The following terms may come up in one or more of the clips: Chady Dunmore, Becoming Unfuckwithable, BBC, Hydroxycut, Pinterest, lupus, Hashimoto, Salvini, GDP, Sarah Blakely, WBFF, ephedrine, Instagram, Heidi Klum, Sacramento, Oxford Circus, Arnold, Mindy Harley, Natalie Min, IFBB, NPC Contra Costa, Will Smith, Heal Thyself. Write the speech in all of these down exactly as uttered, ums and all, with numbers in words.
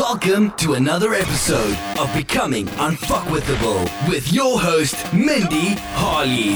Welcome to another episode of Becoming Unfuckwithable with your host, Mindy Harley.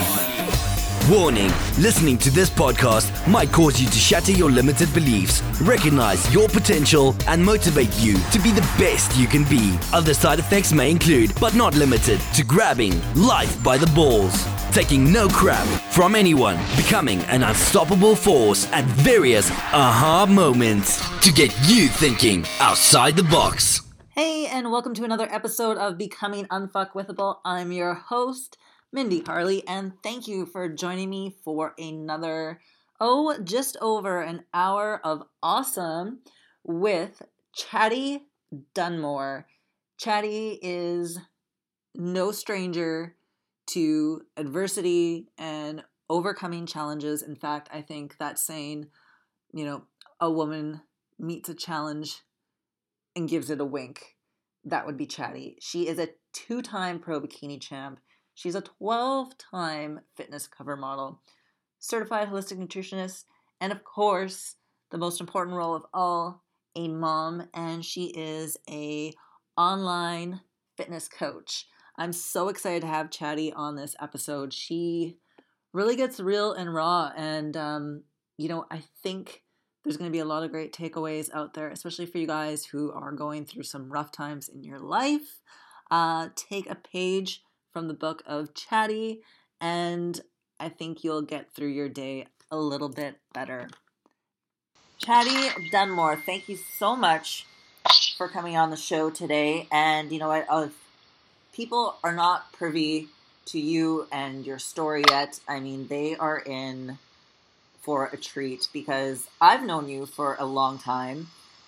Warning, listening to this podcast might cause you to shatter your limited beliefs, recognize your potential, and motivate you to be the best you can be. Other side effects may include, but not limited to, grabbing life by the balls, taking no crap from anyone, becoming an unstoppable force at various aha moments to get you thinking outside the box. Hey, and welcome to another episode of Becoming Unfuckwithable. I'm your host, Mindy Harley, and thank you for joining me for another, oh, just over an hour of awesome with Chady Dunmore. Chady is no stranger to adversity and overcoming challenges. In fact, I think that saying, you know, a woman meets a challenge and gives it a wink, that would be Chady. She is a two-time pro bikini champ. She's a twelve-time fitness cover model, certified holistic nutritionist, and of course, the most important role of all, a mom, and she is a online fitness coach. I'm so excited to have Chady on this episode. She really gets real and raw, and um, you know, I think there's going to be a lot of great takeaways out there, especially for you guys who are going through some rough times in your life. Uh, take a page from the book of Chady, and I think you'll get through your day a little bit better. Chady Dunmore, thank you so much for coming on the show today. And you know what? If people are not privy to you and your story yet, I mean, they are in for a treat, because I've known you for a long time,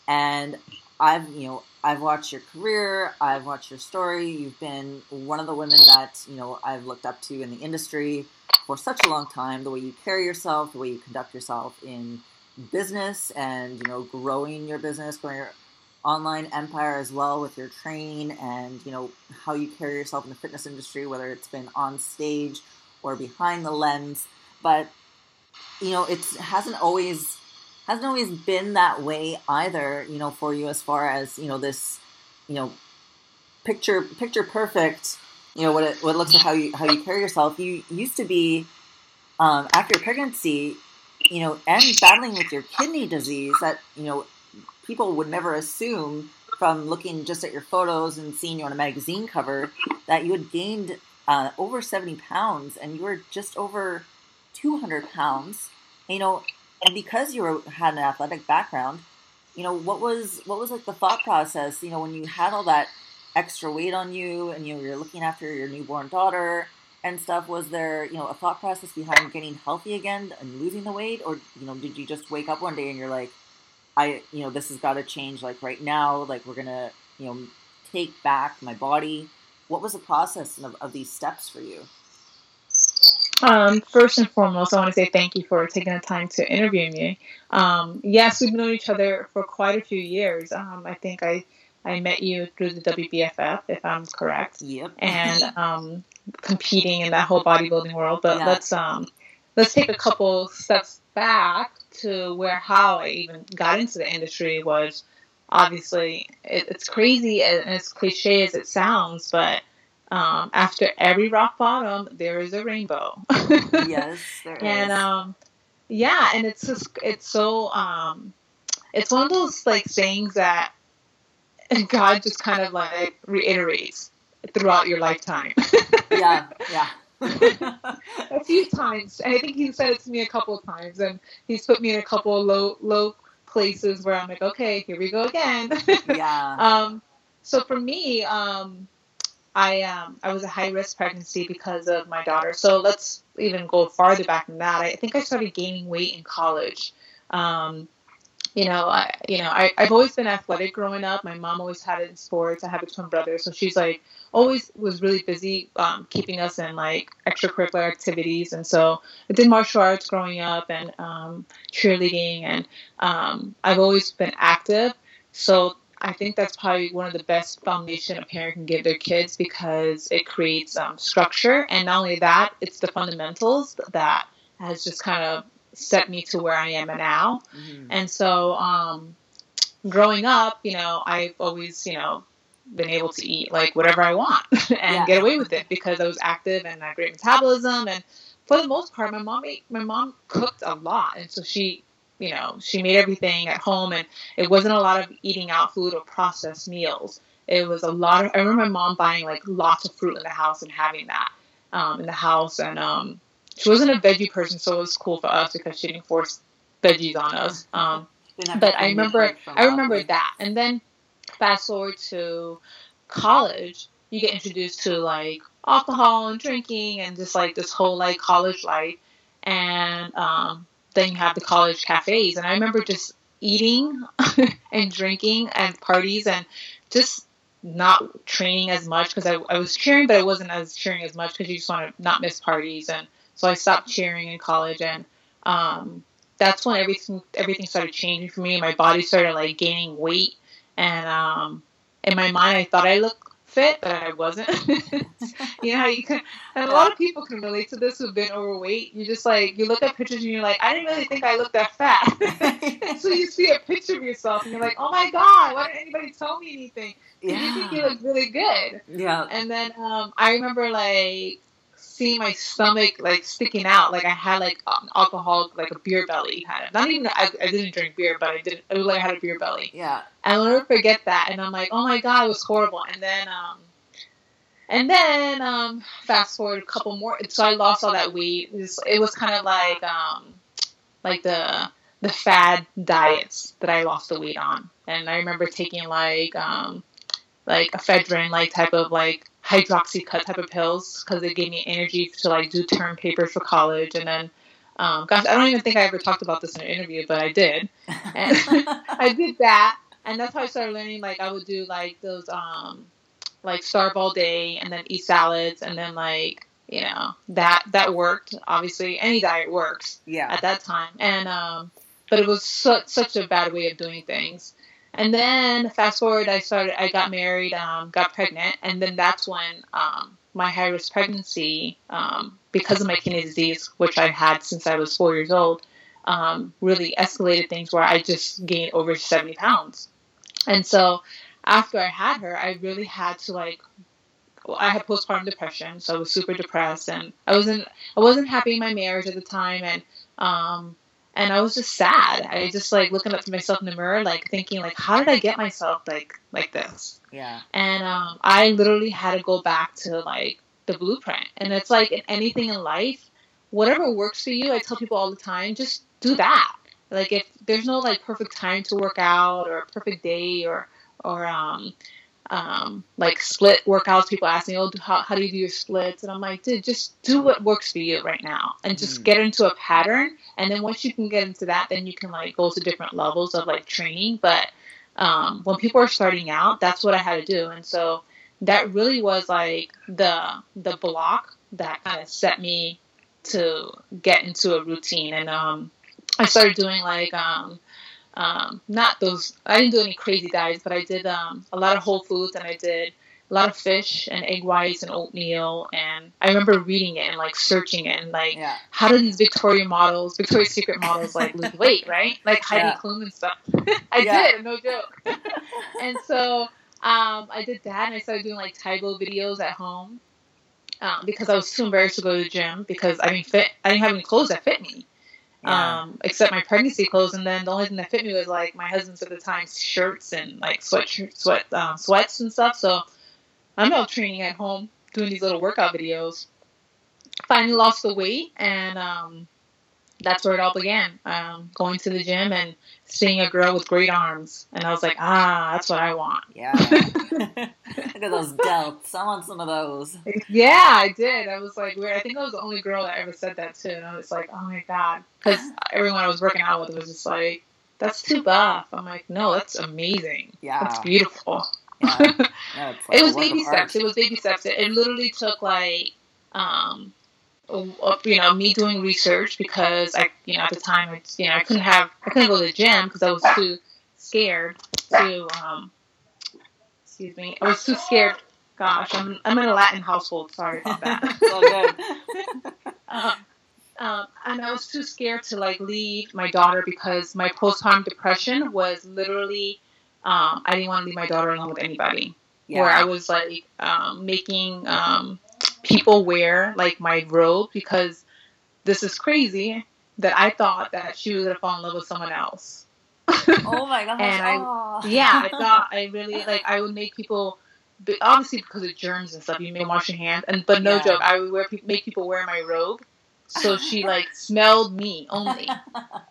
and I've, you know, I've watched your career, I've watched your story, you've been one of the women that, you know, I've looked up to in the industry for such a long time, the way you carry yourself, the way you conduct yourself in business and, you know, growing your business, growing your online empire as well with your training and, you know, how you carry yourself in the fitness industry, whether it's been on stage or behind the lens. But, you know, it hasn't always... hasn't always been that way either, you know, for you, as far as, you know, this, you know, picture, picture perfect, you know, what it, what it looks like, how you, how you carry yourself. You used to be, um, after your pregnancy, you know, and battling with your kidney disease that, you know, people would never assume from looking just at your photos and seeing you on a magazine cover, that you had gained uh, over seventy pounds and you were just over two hundred pounds, you know. And because you were, had an athletic background, you know, what was, what was like the thought process, you know, when you had all that extra weight on you and, you know, you're looking after your newborn daughter and stuff? Was there, you know, a thought process behind getting healthy again and losing the weight? Or, you know, did you just wake up one day and you're like, I, you know, this has got to change, like right now, like we're going to, you know, take back my body? What was the process of, of these steps for you? Um, first and foremost, I want to say thank you for taking the time to interview me. Um, yes, we've known each other for quite a few years. Um, I think I, I met you through the W B F F, if I'm correct. Yep. And um, competing in that whole bodybuilding world. But yeah. let's um, let's take a couple steps back to where, how I even got into the industry was, obviously, it, it's crazy and as cliche as it sounds, but Um, after every rock bottom, there is a rainbow. Yes, there is. And um, yeah, and it's just, it's so um, it's one of those like things that God just kind of like reiterates throughout your lifetime. Yeah, yeah. A few times, and I think He said it to me a couple of times, and He's put me in a couple of low low places where I'm like, okay, here we go again. Yeah. Um. So for me, um. I um I was a high-risk pregnancy because of my daughter. So let's even go farther back than that. I think I started gaining weight in college. Um, you know, I, you know, I, I've always been athletic growing up. My mom always had it in sports. I have a twin brother, so she's like always was really busy um, keeping us in like extracurricular activities. And so I did martial arts growing up and um, cheerleading, and um, I've always been active. So I think that's probably one of the best foundation a parent can give their kids, because it creates um, structure. And not only that, it's the fundamentals that has just kind of set me to where I am now. Mm-hmm. And so um, growing up, you know, I've always, you know, been able to eat like whatever I want and yeah. get away with it because I was active and I had great metabolism. And for the most part, my mom ate, my mom cooked a lot. And so she, you know, she made everything at home, and it wasn't a lot of eating out food or processed meals. It was a lot of, I remember my mom buying like lots of fruit in the house and having that um, in the house. And um, she wasn't a veggie person, so it was cool for us because she didn't force veggies on us. Um, but I remember, I remember that. And then fast forward to college, you get introduced to like alcohol and drinking and just like this whole like college life. And um, then you have the college cafes. And I remember just eating and drinking and parties and just not training as much because I, I was cheering, but I wasn't as cheering as much because you just want to not miss parties. And so I stopped cheering in college, and um, that's when everything everything started changing for me. My body started like gaining weight, and um, in my mind I thought I looked fit, but I wasn't. You know how you can, and a lot of people can relate to this who've been overweight. You just like, you look at pictures and you're like, I didn't really think I looked that fat. So you see a picture of yourself and you're like, oh my God, why didn't anybody tell me anything? Yeah. You think you look really good. Yeah. And then um, I remember like seeing my stomach like sticking out, like I had like an alcoholic, like a beer belly kind of. Not even I, I didn't drink beer, but I didn't. It was like I had a beer belly. Yeah, and I'll never forget that. And I'm like, oh my God, it was horrible. And then, um, and then um, fast forward a couple more. So I lost all that weight. It was, it was kind of like um, like the the fad diets that I lost the weight on. And I remember taking like um, like ephedrine, like type of like hydroxycut type of pills because they gave me energy to like do term papers for college. And then um gosh, I don't even think I ever talked about this in an interview, but I did. And I did that, and that's how I started learning. Like I would do like those um like starve all day and then eat salads, and then like, you know, that that worked. Obviously any diet works, yeah, at that time. And um but it was such such a bad way of doing things. And then fast forward, I started, I got married, um, got pregnant. And then that's when, um, my high risk pregnancy, um, because of my kidney disease, which I had since I was four years old, um, really escalated things where I just gained over seventy pounds. And so after I had her, I really had to like, I had postpartum depression. So I was super depressed, and I wasn't, I wasn't happy in my marriage at the time. And, um, And I was just sad. I just like looking up to myself in the mirror, like thinking like, how did I get myself like, like this? Yeah. And, um, I literally had to go back to like the blueprint. And it's like in anything in life, whatever works for you. I tell people all the time, just do that. Like if there's no like perfect time to work out or a perfect day or, or, um, um, like split workouts. People ask me, oh, how, how do you do your splits? And I'm like, dude, just do what works for you right now and just mm. get into a pattern. And then once you can get into that, then you can like go to different levels of like training. But, um, when people are starting out, that's what I had to do. And so that really was like the, the block that kind of set me to get into a routine. And, um, I started doing like, um, Um, not those, I didn't do any crazy diets, but I did, um, a lot of whole foods, and I did a lot of fish and egg whites and oatmeal. And I remember reading it and like searching it and like, yeah. how do these Victoria models, Victoria's Secret models like lose weight, right? Like Heidi yeah. Klum and stuff. I yeah. did, no joke. And so, um, I did that, and I started doing like Taibo videos at home, um, because I was too embarrassed to go to the gym because I didn't fit, I didn't have any clothes that fit me. Yeah. Um, except my pregnancy clothes. And then the only thing that fit me was like my husband's at the time shirts and like sweatshirts, sweat, um, sweats and stuff. So I'm out training at home, doing these little workout videos, finally lost the weight. And, um, that's where it all began. Um, going to the gym and seeing a girl with great arms. And I was like, ah, that's what I want. Yeah. Look at those delts. I want some of those. Yeah, I did. I was like, weird. I think I was the only girl that ever said that too. And I was like, oh my God. Because everyone I was working out with was just like, that's too buff. I'm like, no, that's amazing. Yeah. That's beautiful. Yeah. Yeah, it's like it was baby steps. It was baby steps. It, it literally took like, um, you know, me doing research because I, you know, at the time, I, you know, I couldn't have, I couldn't go to the gym because I was too scared to, um, excuse me, I was too scared. Gosh, I'm, I'm in a Latin household. Sorry about that. It's all good. um, um, and I was too scared to like leave my daughter because my postpartum depression was literally um, I didn't want to leave my daughter alone with anybody. Yeah. Where I was like um, making um, people wear like my robe, because this is crazy that I thought that she was going to fall in love with someone else. Oh my gosh. And I, oh. yeah, I thought I really like I would make people, obviously because of germs and stuff, you may wash your hands. And but no yeah. joke, I would wear make people wear my robe. So she like smelled me only.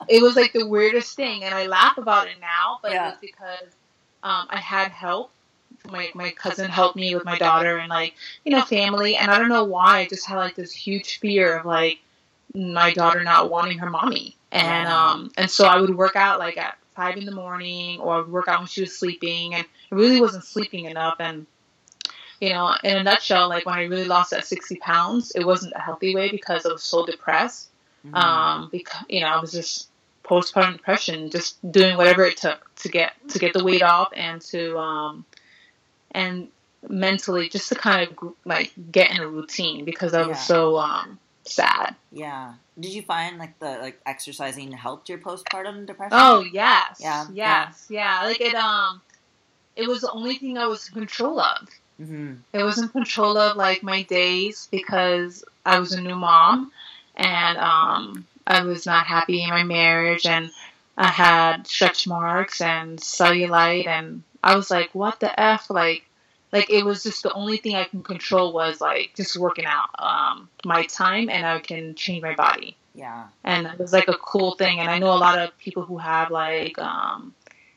It was like the weirdest thing, and I laugh about it now, but yeah. it was because um, I had help. My my cousin helped me with my daughter and like, you know, family, and I don't know why I just had like this huge fear of like my daughter not wanting her mommy. And um and so I would work out like at five in the morning, or I would work out when she was sleeping, and I really wasn't sleeping enough. And you know, in a nutshell, like when I really lost that sixty pounds, it wasn't a healthy way because I was so depressed. Mm-hmm. Um, because, you know, I was just postpartum depression, just doing whatever it took to get, to get the weight off, and to, um, and mentally just to kind of like get in a routine, because I was yeah. so, um, sad. Yeah. Did you find like the, like exercising helped your postpartum depression? Oh yes. Yeah. Yes. Yeah. yeah. Like it, um, it was the only thing I was in control of. Mm-hmm. It was in control of like my days, because I was a new mom, and um, I was not happy in my marriage, and I had stretch marks and cellulite, and I was like, what the F? Like, like it was just the only thing I can control was like just working out um, my time, and I can change my body. Yeah. And it was like a cool thing. And I know a lot of people who have like um,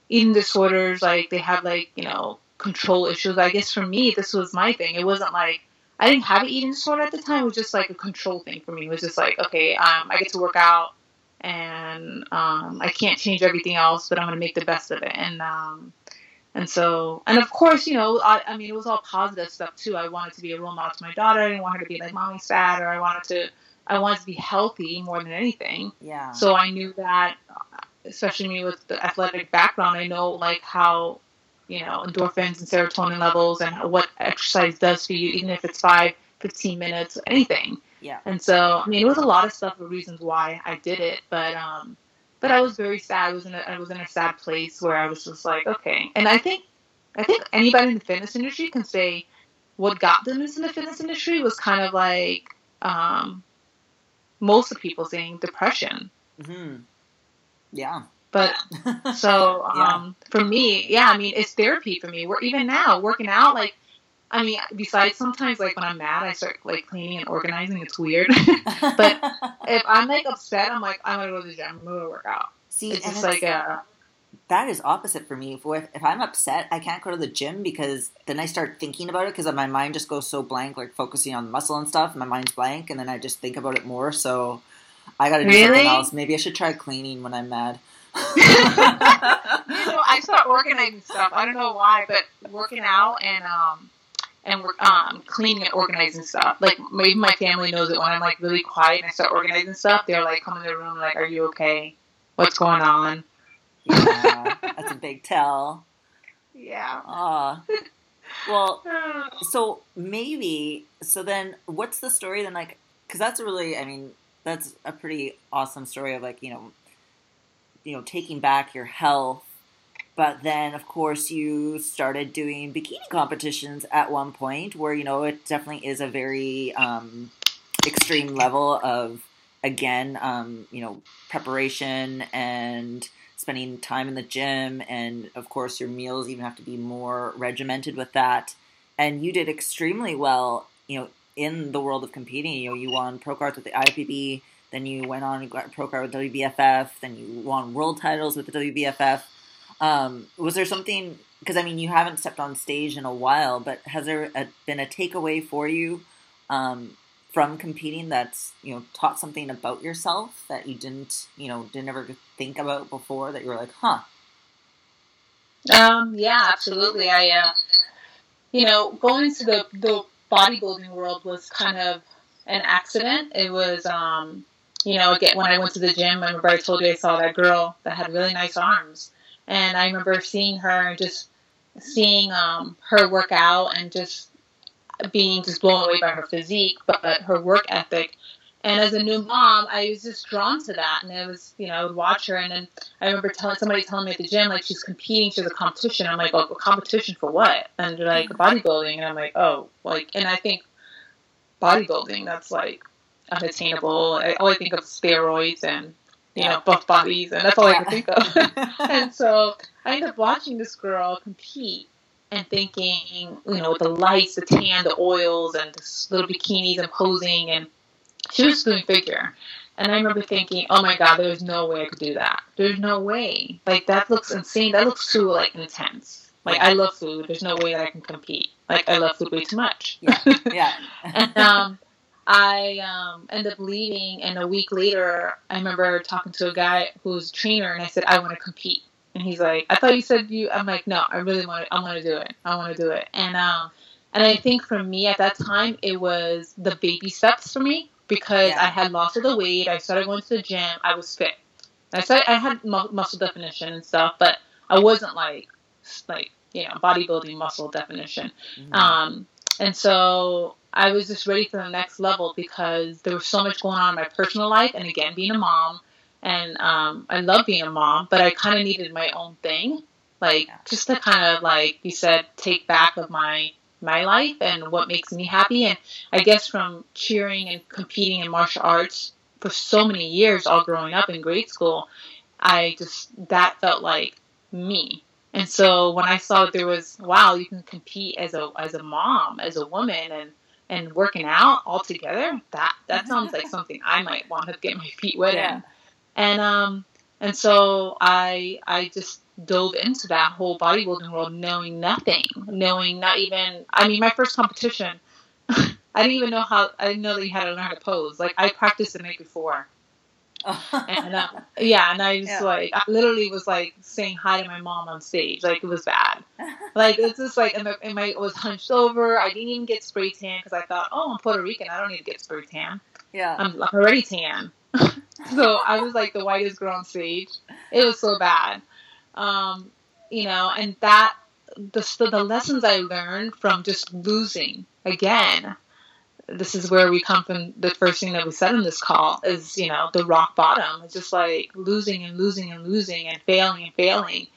eating disorders, like they have like, you know, control issues. I guess for me, this was my thing. It wasn't like I didn't have an eating disorder at the time. It was just like a control thing for me. It was just like, okay, um, I get to work out, and um, I can't change everything else, but I'm gonna make the best of it. And um, and so, and of course, you know, I, I mean, it was all positive stuff too. I wanted to be a role model to my daughter. I didn't want her to be like mommy's sad, or I wanted to, I wanted to be healthy more than anything. Yeah. So I knew that, especially me with the athletic background, I know like how, you know, endorphins and serotonin levels and what exercise does for you, even if it's five, fifteen minutes, anything. Yeah. And so, I mean, it was a lot of stuff, for reasons why I did it, but, um, but I was very sad. I was in a, I was in a sad place where I was just like, okay. And I think, I think anybody in the fitness industry can say what got them into the fitness industry was kind of like, um, most of people saying depression. Mm-hmm. Yeah. But so um, yeah. for me, yeah, I mean, it's therapy for me. We're even now working out. Like, I mean, besides sometimes like when I'm mad, I start like cleaning and organizing. It's weird. But if I'm like upset, I'm like, I'm going to go to the gym. I'm going to work out. See, it's just it's, like a. That is opposite for me. If, if I'm upset, I can't go to the gym, because then I start thinking about it, because my mind just goes so blank, like focusing on the muscle and stuff. My mind's blank, and then I just think about it more. So I got to do really? something else. Maybe I should try cleaning when I'm mad. You know, I start organizing stuff. I don't know why, but working out and um and work um cleaning and organizing stuff. Like maybe my family knows it when I'm like really quiet and I start organizing stuff. They're like, come in the room, like, are you okay? What's going on? Yeah, that's a big tell. Yeah. Ah. Uh, well, so maybe so then what's the story then? Like, because that's a really, I mean, that's a pretty awesome story of like, you know. you know, taking back your health, but then of course you started doing bikini competitions at one point where, you know, it definitely is a very um, extreme level of, again, um, you know, preparation and spending time in the gym. And of course your meals even have to be more regimented with that. And you did extremely well, you know, in the world of competing. You know, you won pro cards with the I F B B. Then you went on and got pro card with W B F F. Then you won world titles with the W B F F. Um, was there something, because I mean, you haven't stepped on stage in a while, but has there a, been a takeaway for you um, from competing that's, you know, taught something about yourself that you didn't, you know, didn't ever think about before, that you were like, huh? Um, yeah, absolutely. I, uh, you know, going into the, the bodybuilding world was kind of an accident. It was, um, You know, again, when I went to the gym, I remember I told you I saw that girl that had really nice arms. And I remember seeing her and just seeing um, her work out and just being just blown away by her physique, but her work ethic. And as a new mom, I was just drawn to that. And it was, you know, I would watch her. And then I remember telling somebody telling me at the gym, like, she's competing for the competition. I'm like, well, competition for what? And they're like, bodybuilding. And I'm like, oh, like, and I think bodybuilding, that's like unattainable. I, all I think of steroids and, you know, buff bodies. And that's all I can think of. And so I ended up watching this girl compete. And thinking, you know, with the lights, the tan, the oils, and the little bikinis and posing. And she was doing figure. And I remember thinking, oh, my God, there's no way I could do that. There's no way. Like, that looks insane. That looks too, like, intense. Like, I love food. There's no way that I can compete. Like, I love food way too much. Yeah. Yeah. And um, I um, ended up leaving. And a week later, I remember talking to a guy who was a trainer. And I said, I want to compete. And he's like, I thought you said you. I'm like, no, I really want to, I want to do it. I want to do it. And um, and I think for me at that time, it was the baby steps for me because yeah. I had lost all the weight. I started going to the gym. I was fit. I started, I had mu- muscle definition and stuff, but I wasn't like, like you know, bodybuilding muscle definition. Mm-hmm. Um, and so I was just ready for the next level because there was so much going on in my personal life. And again, being a mom. And um, I love being a mom, but I kind of needed my own thing, like just to kind of, like you said, take back of my my life and what makes me happy. And I guess from cheering and competing in martial arts for so many years, all growing up in grade school, I just, that felt like me. And so when I saw that there was, wow, you can compete as a as a mom, as a woman, and and working out all together, that, that sounds like something I might want to get my feet wet yeah. in. And um and so I I just dove into that whole bodybuilding world knowing nothing, knowing not even I mean my first competition, I didn't even know how I didn't know that you had to learn how to pose. Like I practiced the night before, and uh, yeah, and I just yeah. like I literally was like saying hi to my mom on stage. Like it was bad. Like it's just like and my, and my I was hunched over. I didn't even get spray tan because I thought, oh, I'm Puerto Rican. I don't need to get spray tan. Yeah, I'm, I'm already tan. So I was like the whitest girl on stage. It was so bad. Um, you know, and that, the, the lessons I learned from just losing, again, this is where we come from, the first thing that we said in this call is, you know, the rock bottom. It's just like losing and losing and losing and failing and failing.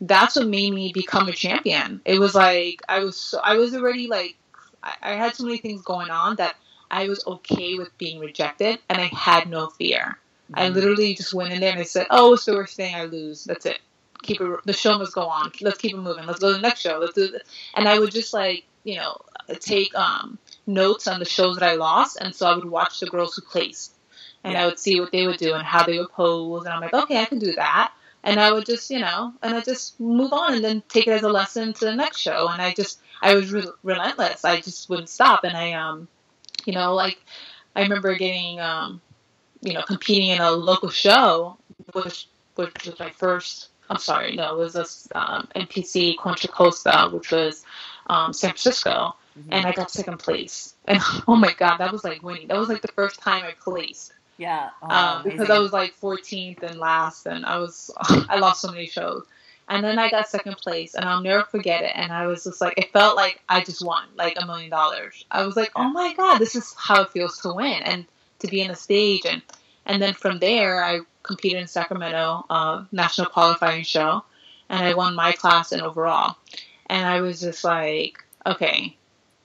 That's what made me become a champion. It was like, I was so, I was already like, I, I had so many things going on that I was okay with being rejected, and I had no fear. Mm-hmm. I literally just went in there and I said, oh, it's the worst thing, I lose. That's it. Keep it. The show must go on. Let's keep it moving. Let's go to the next show. Let's do this. And I would just, like, you know, take um, notes on the shows that I lost, and so I would watch the girls who placed, and yeah. I would see what they would do and how they would pose, and I'm like, okay, I can do that. And I would just, you know, and I just move on and then take it as a lesson to the next show. And I just, I was re- relentless. I just wouldn't stop, and I, um, you know, like, I remember getting, um, you know, competing in a local show, which, which was my first, I'm sorry, no, it was this um, N P C Contra Costa, which was um, San Francisco, mm-hmm. and I got second place. And, oh, my God, that was, like, winning. That was, like, the first time I placed. Yeah. Oh, um, because I was, like, fourteenth and last, and I was, I lost so many shows. And then I got second place, and I'll never forget it. And I was just like, it felt like I just won, like a million dollars. I was like, oh, my God, this is how it feels to win and to be on the stage. And and then from there, I competed in Sacramento uh, National Qualifying Show, and I won my class and overall. And I was just like, okay,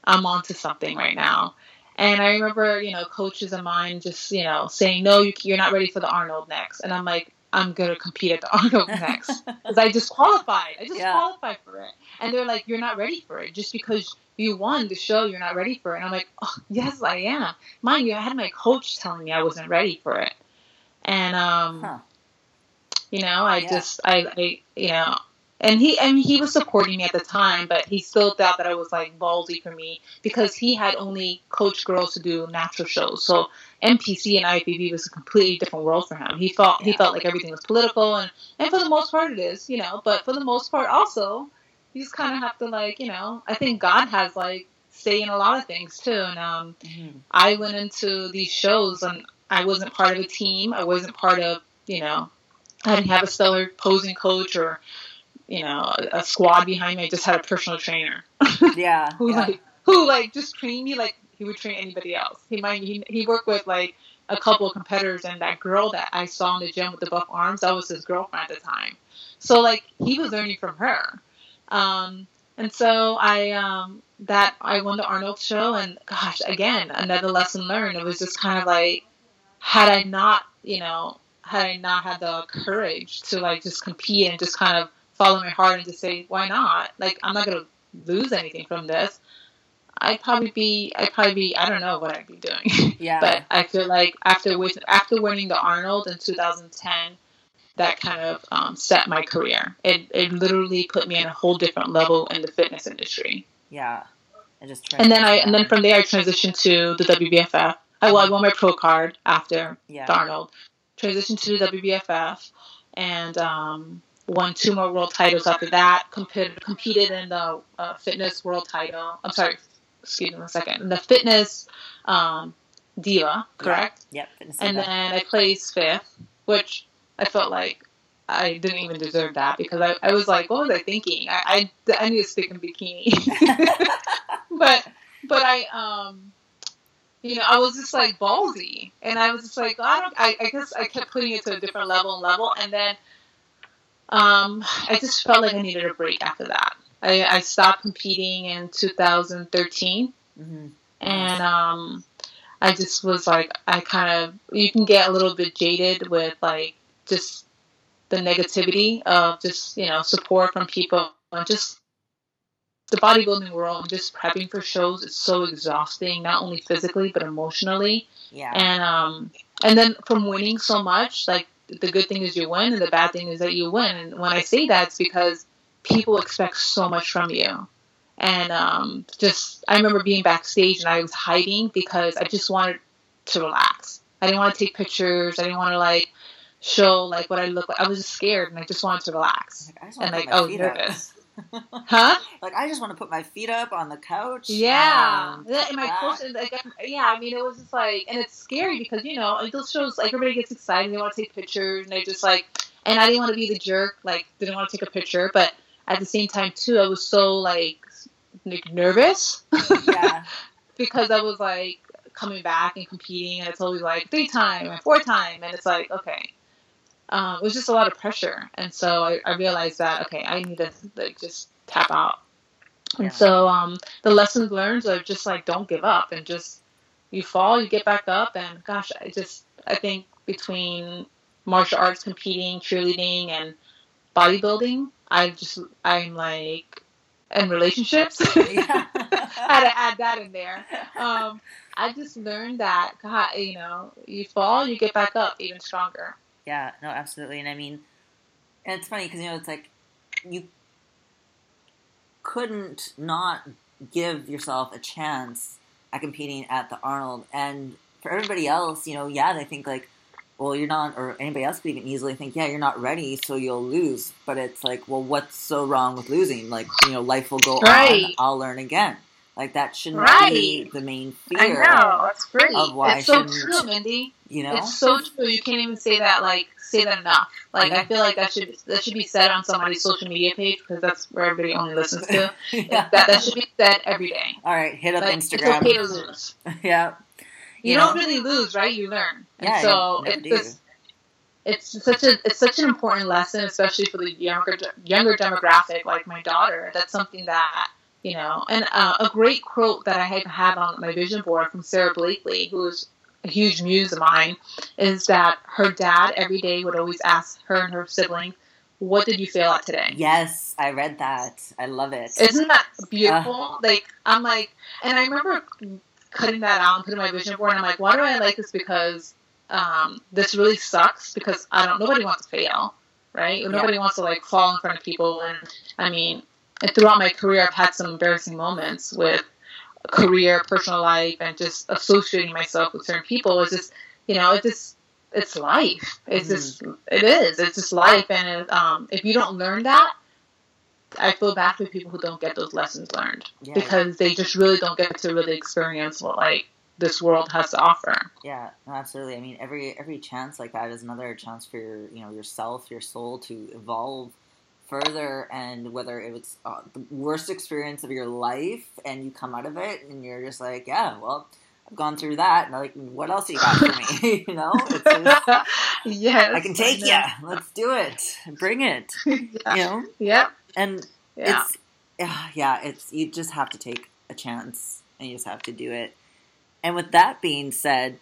I'm on to something right now. And I remember, you know, coaches of mine just, you know, saying, no, you're not ready for the Arnold next. And I'm like, I'm going to compete at the Arnold next because I just qualified. I just yeah. qualified for it. And they're like, you're not ready for it. Just because you won the show, you're not ready for it. And I'm like, oh, yes, I am. Mind you, I had my coach telling me I wasn't ready for it. And, um, huh. you know, I yeah. just, I, I, you know, and he, and he was supporting me at the time, but he still thought that I was like ballsy for me because he had only coached girls to do natural shows. So N P C and I F B B was a completely different world for him. He felt yeah. he felt like everything was political, and, and for the most part it is, you know. But for the most part, also, you just kind of have to, like, you know. I think God has, like, say in a lot of things too. And um, mm-hmm. I went into these shows, and I wasn't part of a team. I wasn't part of, you know. I didn't have a stellar posing coach or, you know, a, a squad behind me. I just had a personal trainer. Yeah. who yeah. like who like just trained me like he would train anybody else. He might he, he worked with, like, a couple of competitors, and that girl that I saw in the gym with the buff arms, that was his girlfriend at the time. So, like, he was learning from her. Um, and so I, um, that I won the Arnold show, and gosh, again, another lesson learned. It was just kind of like, had I not, you know, had I not had the courage to, like, just compete and just kind of follow my heart and just say, why not? Like, I'm not going to lose anything from this. I'd probably be, I'd probably be, I don't know what I'd be doing. Yeah. But I feel like after with, after winning the Arnold in two thousand ten, that kind of um, set my career. It it literally put me in a whole different level in the fitness industry. Yeah. I just and then I and then from there I transitioned to the W B F F. I, well, I won my pro card after yeah. the Arnold. Transitioned to the W B F F and um, won two more world titles after that. Competed competed in the uh, fitness world title. I'm sorry. Excuse me one second. The fitness um, diva, correct? Yep. yep fitness and diva. Then I placed fifth, which I felt like I didn't even deserve that because I, I was like, what was I thinking? I I, I need to stick in bikini. but but I um you know I was just like ballsy, and I was just like oh, I don't I, I guess I kept putting it to a different level and level, and then um I just felt like I needed a break after that. I, I stopped competing in two thousand thirteen, mm-hmm. and um, I just was like, I kind of, you can get a little bit jaded with like just the negativity of just, you know, support from people, and just the bodybuilding world, and just prepping for shows is so exhausting, not only physically, but emotionally. Yeah. And, um, and then from winning so much, like the good thing is you win, and the bad thing is that you win. And when I say that, it's because people expect so much from you. And um, just, I remember being backstage and I was hiding because I just wanted to relax. I didn't want to take pictures. I didn't want to like show like what I look like. I was just scared and I just wanted to relax. Like, I just want and to like, oh, nervous. Huh? Like, I just want to put my feet up on the couch. Yeah. Um, and my course, like, yeah, I mean, it was just like, and it's scary because, you know, those shows, like everybody gets excited and they want to take pictures and they just like, and I didn't want to be the jerk, like didn't want to take a picture, but at the same time, too, I was so, like, like nervous. Yeah. Because I was, like, coming back and competing. And it's always, like, three time and four time. And it's, like, okay. Um, it was just a lot of pressure. And so I, I realized that, okay, I need to, like, just tap out. Yeah. And so um, the lessons learned are just, like, don't give up. And just, you fall, you get back up. And, gosh, I just, I think between martial arts, competing, cheerleading, and bodybuilding, I just, I'm like, in relationships, yeah. Had to add that in there. Um, I just learned that, God, you know, you fall, you get back up even stronger. Yeah, no, absolutely. And I mean, and it's funny because, you know, it's like you couldn't not give yourself a chance at competing at the Arnold. And for everybody else, you know, yeah, they think like, well, you're not, or anybody else could even easily think, yeah, you're not ready, so you'll lose. But it's like, well, what's so wrong with losing? Like, you know, life will go right on. I'll learn again. Like, that shouldn't right. be the main fear. I know. That's great. Of why it's so true, Mindy. You know? It's so true. You can't even say that, like, say that enough. Like, mm-hmm. I feel like that should that should be said on somebody's social media page, because that's where everybody only listens to. Yeah. That, that should be said every day. All right. Hit up like, Instagram. It's okay to lose. Yeah. You, you don't know? Really lose, right? You learn. And yeah, so it's just, it's such a it's such an important lesson, especially for the younger younger demographic, like my daughter. That's something that, you know, and uh, a great quote that I have on my vision board from Sarah Blakely, who is a huge muse of mine, is that her dad every day would always ask her and her siblings, what did you fail at today? Yes, I read that. I love it. Isn't that beautiful? Uh, like, I'm like, and I remember cutting that out and putting my vision board, and I'm like, why do I like this? Because um, this really sucks, because I don't, nobody wants to fail, right? Yeah. Nobody wants to, like, fall in front of people. And, I mean, and throughout my career, I've had some embarrassing moments with career, personal life, and just associating myself with certain people. It's just, you know, it's just, it's life. It's mm-hmm. just, it is. It's just life. And um, if you don't learn that, I feel bad for people who don't get those lessons learned, yeah, because yeah. they just really don't get to really experience what, like, this world has to offer. Yeah, no, absolutely. I mean, every every chance like that is another chance for your, you know, yourself, your soul to evolve further. And whether it was uh, the worst experience of your life and you come out of it and you're just like, yeah, well, gone through that, and like, what else you got for me? You know, it's, it's, yes, I can take you. Let's do it. Bring it. Yeah. You know, yeah, and yeah, it's, yeah, it's you just have to take a chance, and you just have to do it. And with that being said,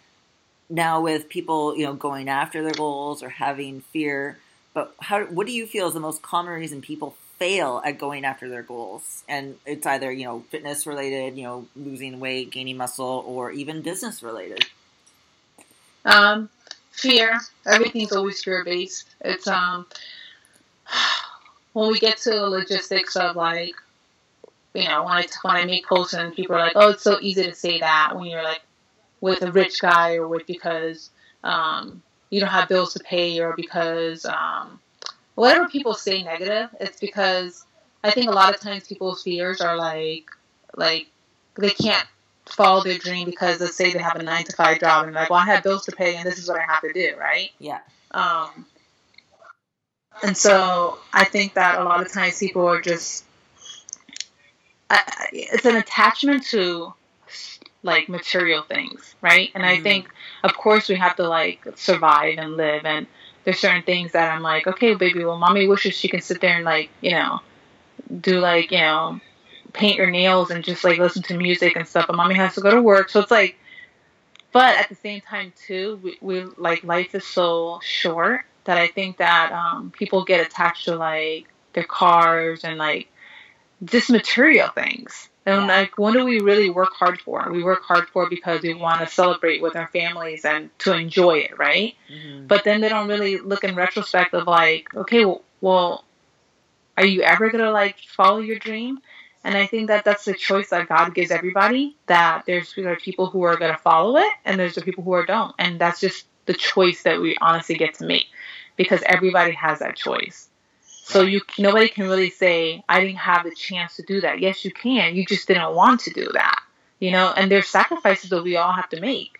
now with people, you know, going after their goals or having fear, but how? What do you feel is the most common reason people fail at going after their goals? And it's either, you know, fitness related, you know, losing weight, gaining muscle, or even business related. Um, fear. Everything's always fear based. It's um, when we get to the logistics of like, you know, when I when I make posts and people are like, oh, it's so easy to say that when you're like with a rich guy or with because um you don't have bills to pay or because um. Whatever people say negative, it's because I think a lot of times people's fears are like, like they can't follow their dream because let's say they have a nine to five job and like, well, I have bills to pay and this is what I have to do, right? Yeah. Um. And so I think that a lot of times people are just, I, it's an attachment to like material things, right? And mm-hmm. I think, of course, we have to like survive and live and. There's certain things that I'm like, okay, baby, well, mommy wishes she can sit there and, like, you know, do, like, you know, paint your nails and just, like, listen to music and stuff. But mommy has to go to work. So it's, like, but at the same time, too, we, we like, life is so short that I think that um, people get attached to, like, their cars and, like, just material things. And, like, what do we really work hard for? We work hard for because we want to celebrate with our families and to enjoy it, right? Mm-hmm. But then they don't really look in retrospect of, like, okay, well, well are you ever going to, like, follow your dream? And I think that that's the choice that God gives everybody, that there's you know, people who are going to follow it and there's the people who are don't. And that's just the choice that we honestly get to make because everybody has that choice. So you nobody can really say, I didn't have the chance to do that. Yes, you can. You just didn't want to do that, you know, and there's sacrifices that we all have to make,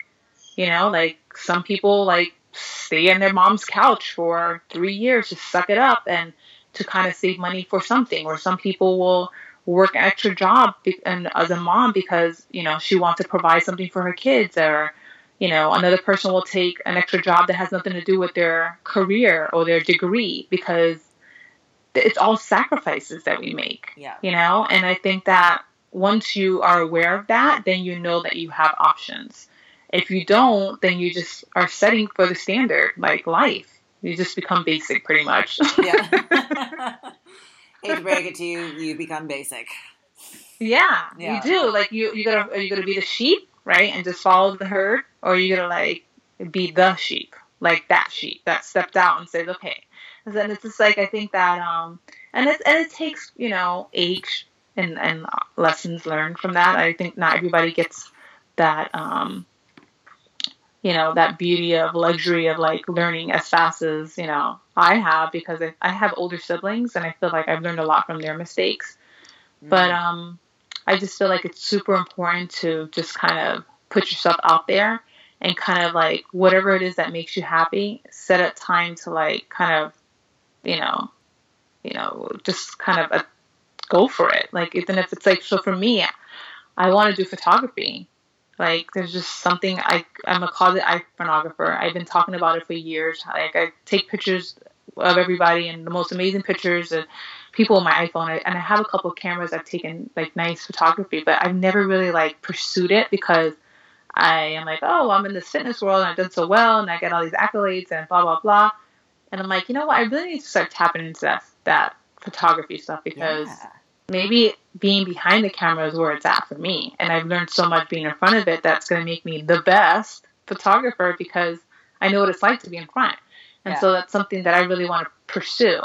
you know, like some people like stay on their mom's couch for three years to suck it up and to kind of save money for something. Or some people will work an extra job be- and as a mom because, you know, she wants to provide something for her kids or, you know, another person will take an extra job that has nothing to do with their career or their degree because it's all sacrifices that we make, yeah. you know? And I think that once you are aware of that, then you know that you have options. If you don't, then you just are setting for the standard, like life. You just become basic pretty much. Yeah. Hate to break it to you, you become basic. Yeah, yeah. You do. Like you, you gotta, are you going to be the sheep, right? And just follow the herd? Or are you going to like be the sheep, like that sheep that stepped out and said, okay. And it's just like, I think that, um, and it, and it takes, you know, age and, and lessons learned from that. I think not everybody gets that, um, you know, that beauty of luxury of like learning as fast as, you know, I have because I, I have older siblings and I feel like I've learned a lot from their mistakes. Mm-hmm. But um, I just feel like it's super important to just kind of put yourself out there and kind of like whatever it is that makes you happy, set up time to like kind of, you know, you know, just kind of a, go for it. Like, even if it's like, so for me, I want to do photography. Like, there's just something, I, I'm a closet photographer. I've been talking about it for years. Like, I take pictures of everybody and the most amazing pictures of people on my iPhone. And I have a couple of cameras I've taken, like, nice photography. But I've never really, like, pursued it because I am like, oh, I'm in this fitness world and I've done so well and I get all these accolades and blah, blah, blah. And I'm like, you know what? I really need to start tapping into that, that photography stuff because yeah. maybe being behind the camera is where it's at for me. And I've learned so much being in front of it that's going to make me the best photographer because I know what it's like to be in front. And yeah. so that's something that I really want to pursue.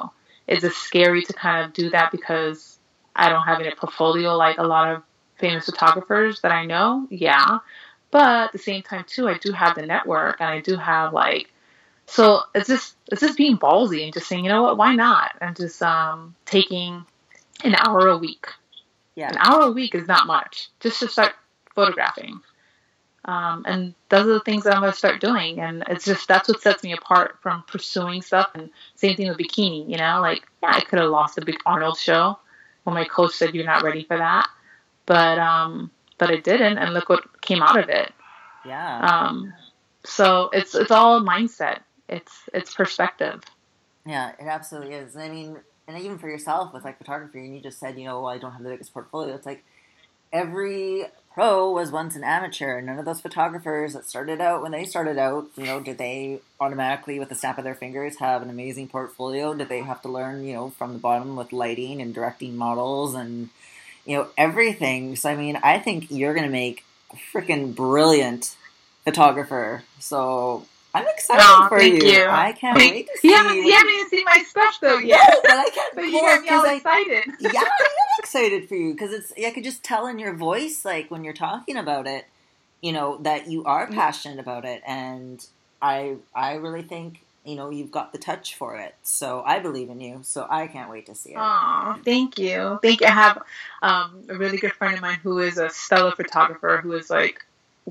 It's just scary to kind of do that because I don't have any portfolio like a lot of famous photographers that I know. Yeah. But at the same time, too, I do have the network and I do have like, so it's just it's just being ballsy and just saying, you know what, why not? And just um, taking an hour a week. Yeah, an hour a week is not much. Just to start photographing. Um, and those are the things that I'm going to start doing. And it's just that's what sets me apart from pursuing stuff. And same thing with bikini, you know? Like, yeah, I could have lost the big Arnold show when my coach said you're not ready for that. But um, but I didn't. And look what came out of it. Yeah. Um, so it's, it's all mindset. It's, it's perspective. Yeah, it absolutely is. I mean, and even for yourself with like photography, and you just said, you know, well, I don't have the biggest portfolio. It's like every pro was once an amateur. None of those photographers that started out when they started out, you know, did they automatically with the snap of their fingers have an amazing portfolio? Did they have to learn, you know, from the bottom with lighting and directing models and, you know, everything? So, I mean, I think you're going to make a freaking brilliant photographer. So I'm excited oh, for thank you. you. I can't thank, wait to see you. Haven't, you haven't even seen my stuff though yet. Yeah, but I can't. But you have me all I, excited. Yeah, I am excited for you because it's. I could just tell in your voice, like when you're talking about it, you know, that you are passionate about it, and I, I really think you know you've got the touch for it. So I believe in you. So I can't wait to see it. Aw, thank you. Thank you. I have um, a really good friend of mine who is a stellar photographer who is like.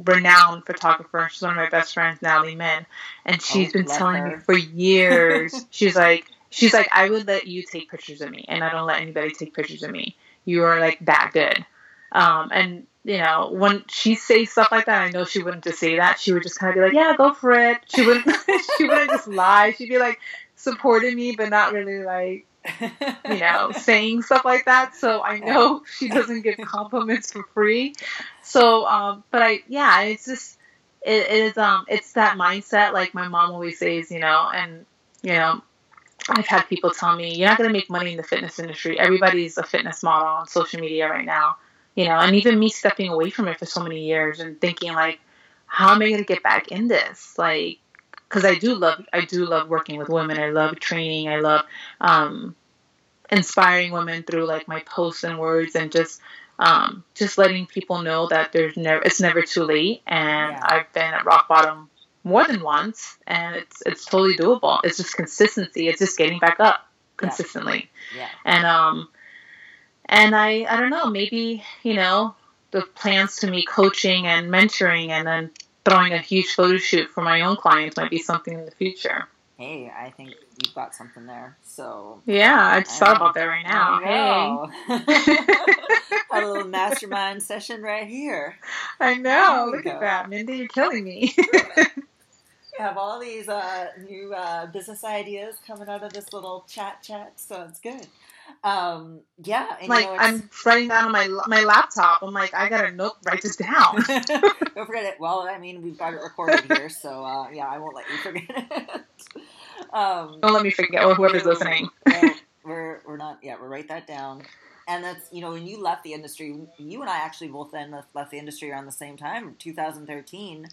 renowned photographer. She's one of my best friends, Natalie Min, and she's oh, been telling her. me for years. she's like, she's like, I would let you take pictures of me, and I don't let anybody take pictures of me. You are like that good. Um, and you know, when she says stuff like that, I know she wouldn't just say that. She would just kind of be like, yeah, go for it. She wouldn't. she wouldn't just lie. She'd be like supporting me, but not really like. you know, saying stuff like that. So I know she doesn't give compliments for free. So, um, but I, yeah, it's just, it, it is, um, it's that mindset. Like my mom always says, you know, and, you know, I've had people tell me, you're not going to make money in the fitness industry. Everybody's a fitness model on social media right now, you know, and even me stepping away from it for so many years and thinking like, how am I going to get back in this? Like, Because I do love, I do love working with women. I love training. I love um, inspiring women through like my posts and words, and just, um, just letting people know that there's never, it's never too late. And yeah. I've been at rock bottom more than once, and it's it's totally doable. It's just consistency. It's just getting back up consistently. Yeah. Yeah. And um, and I I don't know. Maybe you know the plans to me coaching and mentoring, and then. Throwing a huge photo shoot for my own clients might be something in the future. Hey, I think you've got something there. So yeah, I just I thought know. about that right now. Hey, a little mastermind session right here. I know. Look go. at that, Mindy. You're killing me. We have all these uh, new uh, business ideas coming out of this little chat chat, so it's good. Um, yeah, and, like you know, I'm writing down on my my laptop. I'm like, I gotta note, write this down. Don't forget it. Well, I mean, we've got it recorded here, so uh, yeah, I won't let you forget it. um, Don't let me forget. Or whoever's you know, listening, well, we're we're not. Yeah, we'll write that down. And that's you know, when you left the industry, you and I actually both then left the industry around the same time, two thousand thirteen.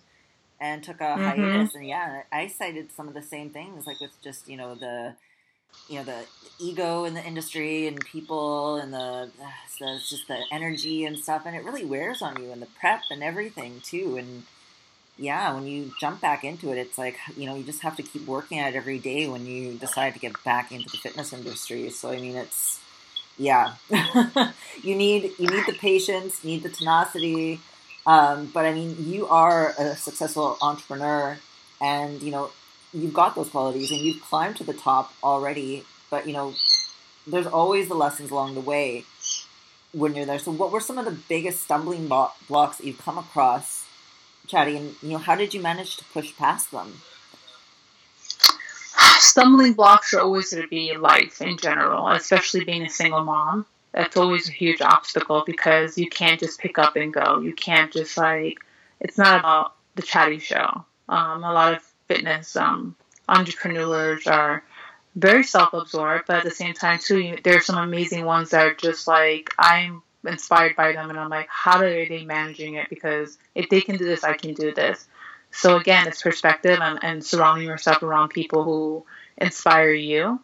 And took a hiatus, mm-hmm. and yeah, I cited some of the same things, like with just you know the, you know the ego in the industry and people and the, the just the energy and stuff, and it really wears on you and the prep and everything too. And yeah, when you jump back into it, it's like you know you just have to keep working at it every day when you decide to get back into the fitness industry. So I mean, it's yeah, you need you need the patience, you need the tenacity. Um, but I mean, you are a successful entrepreneur and, you know, you've got those qualities and you've climbed to the top already, but you know, there's always the lessons along the way when you're there. So what were some of the biggest stumbling bo- blocks that you've come across, Chady, and you know, how did you manage to push past them? Stumbling blocks are always going to be life in general, especially being a single mom. That's always a huge obstacle because you can't just pick up and go. You can't just like, it's not about the Chady show. Um, a lot of fitness um, entrepreneurs are very self-absorbed, but at the same time too, you, there are some amazing ones that are just like, I'm inspired by them and I'm like, how are they managing it? Because if they can do this, I can do this. So again, it's perspective and, and surrounding yourself around people who inspire you.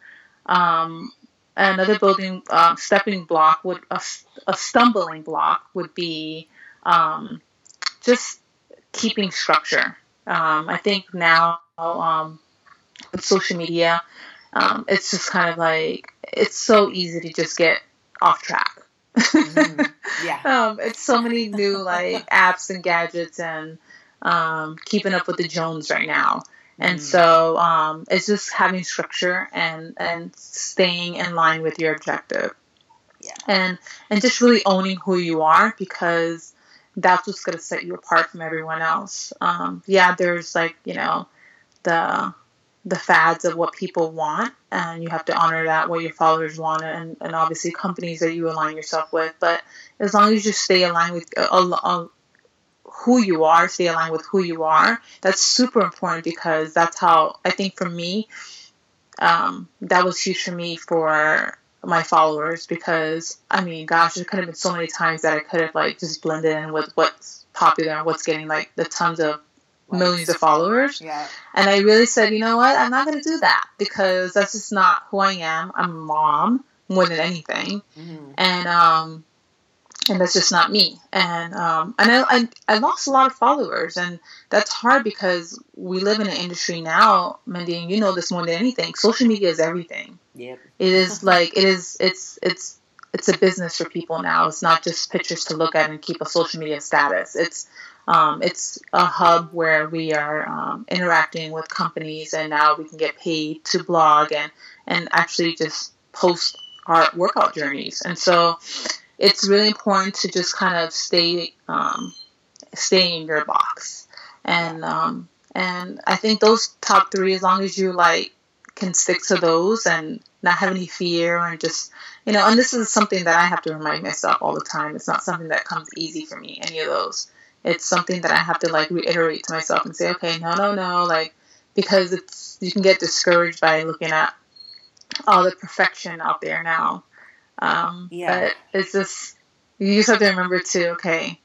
Um, Another building uh, stepping block would a, a stumbling block would be um, just keeping structure. Um, I think now um, with social media, um, it's just kind of like it's so easy to just get off track. Mm-hmm. Yeah, um, it's so many new like apps and gadgets and um, keeping up with the Jones right now. And so um, it's just having structure and, and staying in line with your objective. Yeah. And and just really owning who you are because that's what's going to set you apart from everyone else. Um, yeah, there's like, you know, the the fads of what people want, and you have to honor that, what your followers want, and, and obviously companies that you align yourself with. But as long as you stay aligned with uh, uh, who you are, stay aligned with who you are, that's super important, because that's how, I think for me, um, that was huge for me for my followers, because I mean, gosh, there could have been so many times that I could have like just blended in with what's popular and what's getting like the tons of millions of followers. Yeah. And I really said, you know what, I'm not going to do that, because that's just not who I am. I'm a mom more than anything. Mm-hmm. And, um, and that's just not me. And, um, and I, I, I lost a lot of followers, and that's hard, because we live in an industry now, Mindy, and you know this more than anything, social media is everything. Yep. It is like, it is, it's, it's, it's a business for people now. It's not just pictures to look at and keep a social media status. It's, Um, it's a hub where we are um, interacting with companies, and now we can get paid to blog and, and actually just post our workout journeys. And so it's really important to just kind of stay um, stay in your box. And um, and I think those top three, as long as you like can stick to those and not have any fear, and just, you know, and this is something that I have to remind myself all the time. It's not something that comes easy for me, any of those. It's something that I have to like reiterate to myself and say, okay, no, no, no, like, because it's, you can get discouraged by looking at all the perfection out there now. Um, yeah. But it's just, you just have to remember too, okay,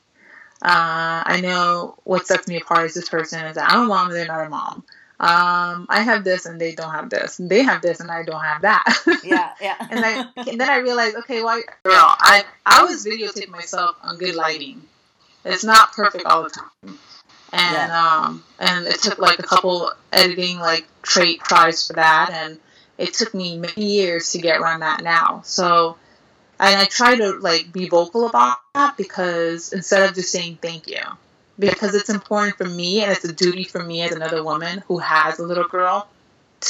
uh, I know what sets me apart is this person is that I'm a mom and they're not a mom. Um, I have this and they don't have this. They have this and I don't have that. Yeah, yeah. and, I, and then I realized, okay, well, girl, I, I was videotaping myself on good lighting. It's not perfect all the time. And yeah. um, and it took, like, a couple editing, like, trait tries for that. And it took me many years to get around that now. So, and I try to, like, be vocal about that, because instead of just saying thank you. Because it's important for me, and it's a duty for me as another woman who has a little girl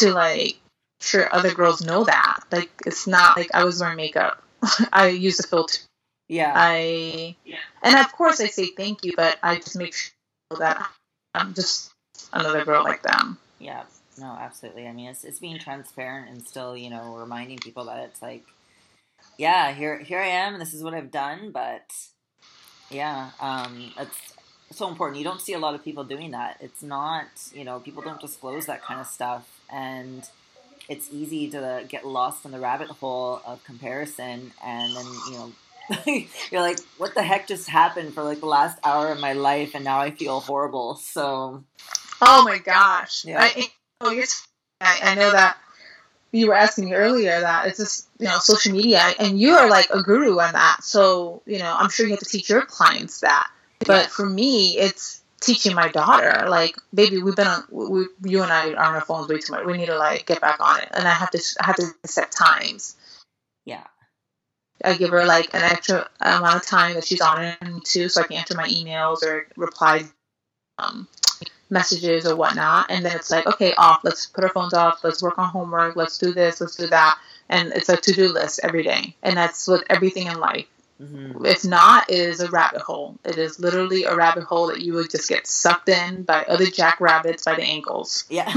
to, like, sure other girls know that. Like, it's not, like, I was wearing makeup. I used a filter. Yeah. I yeah. And of course I say thank you, but I just make sure that I'm just another girl like them. Yeah. No, absolutely. I mean, it's it's being transparent and still, you know, reminding people that it's like, yeah, here here I am, and this is what I've done, but yeah, um it's so important. You don't see a lot of people doing that. It's not, you know, people don't disclose that kind of stuff, and it's easy to get lost in the rabbit hole of comparison, and then, you know, you're like, what the heck just happened for like the last hour of my life, and now I feel horrible. So, oh my gosh, yeah. I, oh, you're, I, I know that you were asking me earlier that it's just, you know, social media, and you are like a guru on that. So, you know, I'm sure you have to teach your clients that. But for me, it's teaching my daughter, like, baby, we've been on, we, you and I are on our phones way too much. We need to like get back on it, and I have to I have to set times. Yeah. I give her, like, an extra amount of time that she's on it, too, so I can answer my emails or reply um, messages or whatnot. And then it's like, okay, off. Let's put our phones off. Let's work on homework. Let's do this. Let's do that. And it's a to-do list every day. And that's with everything in life. Mm-hmm. If not, it is a rabbit hole. It is literally a rabbit hole that you would just get sucked in by other jackrabbits by the ankles. Yeah.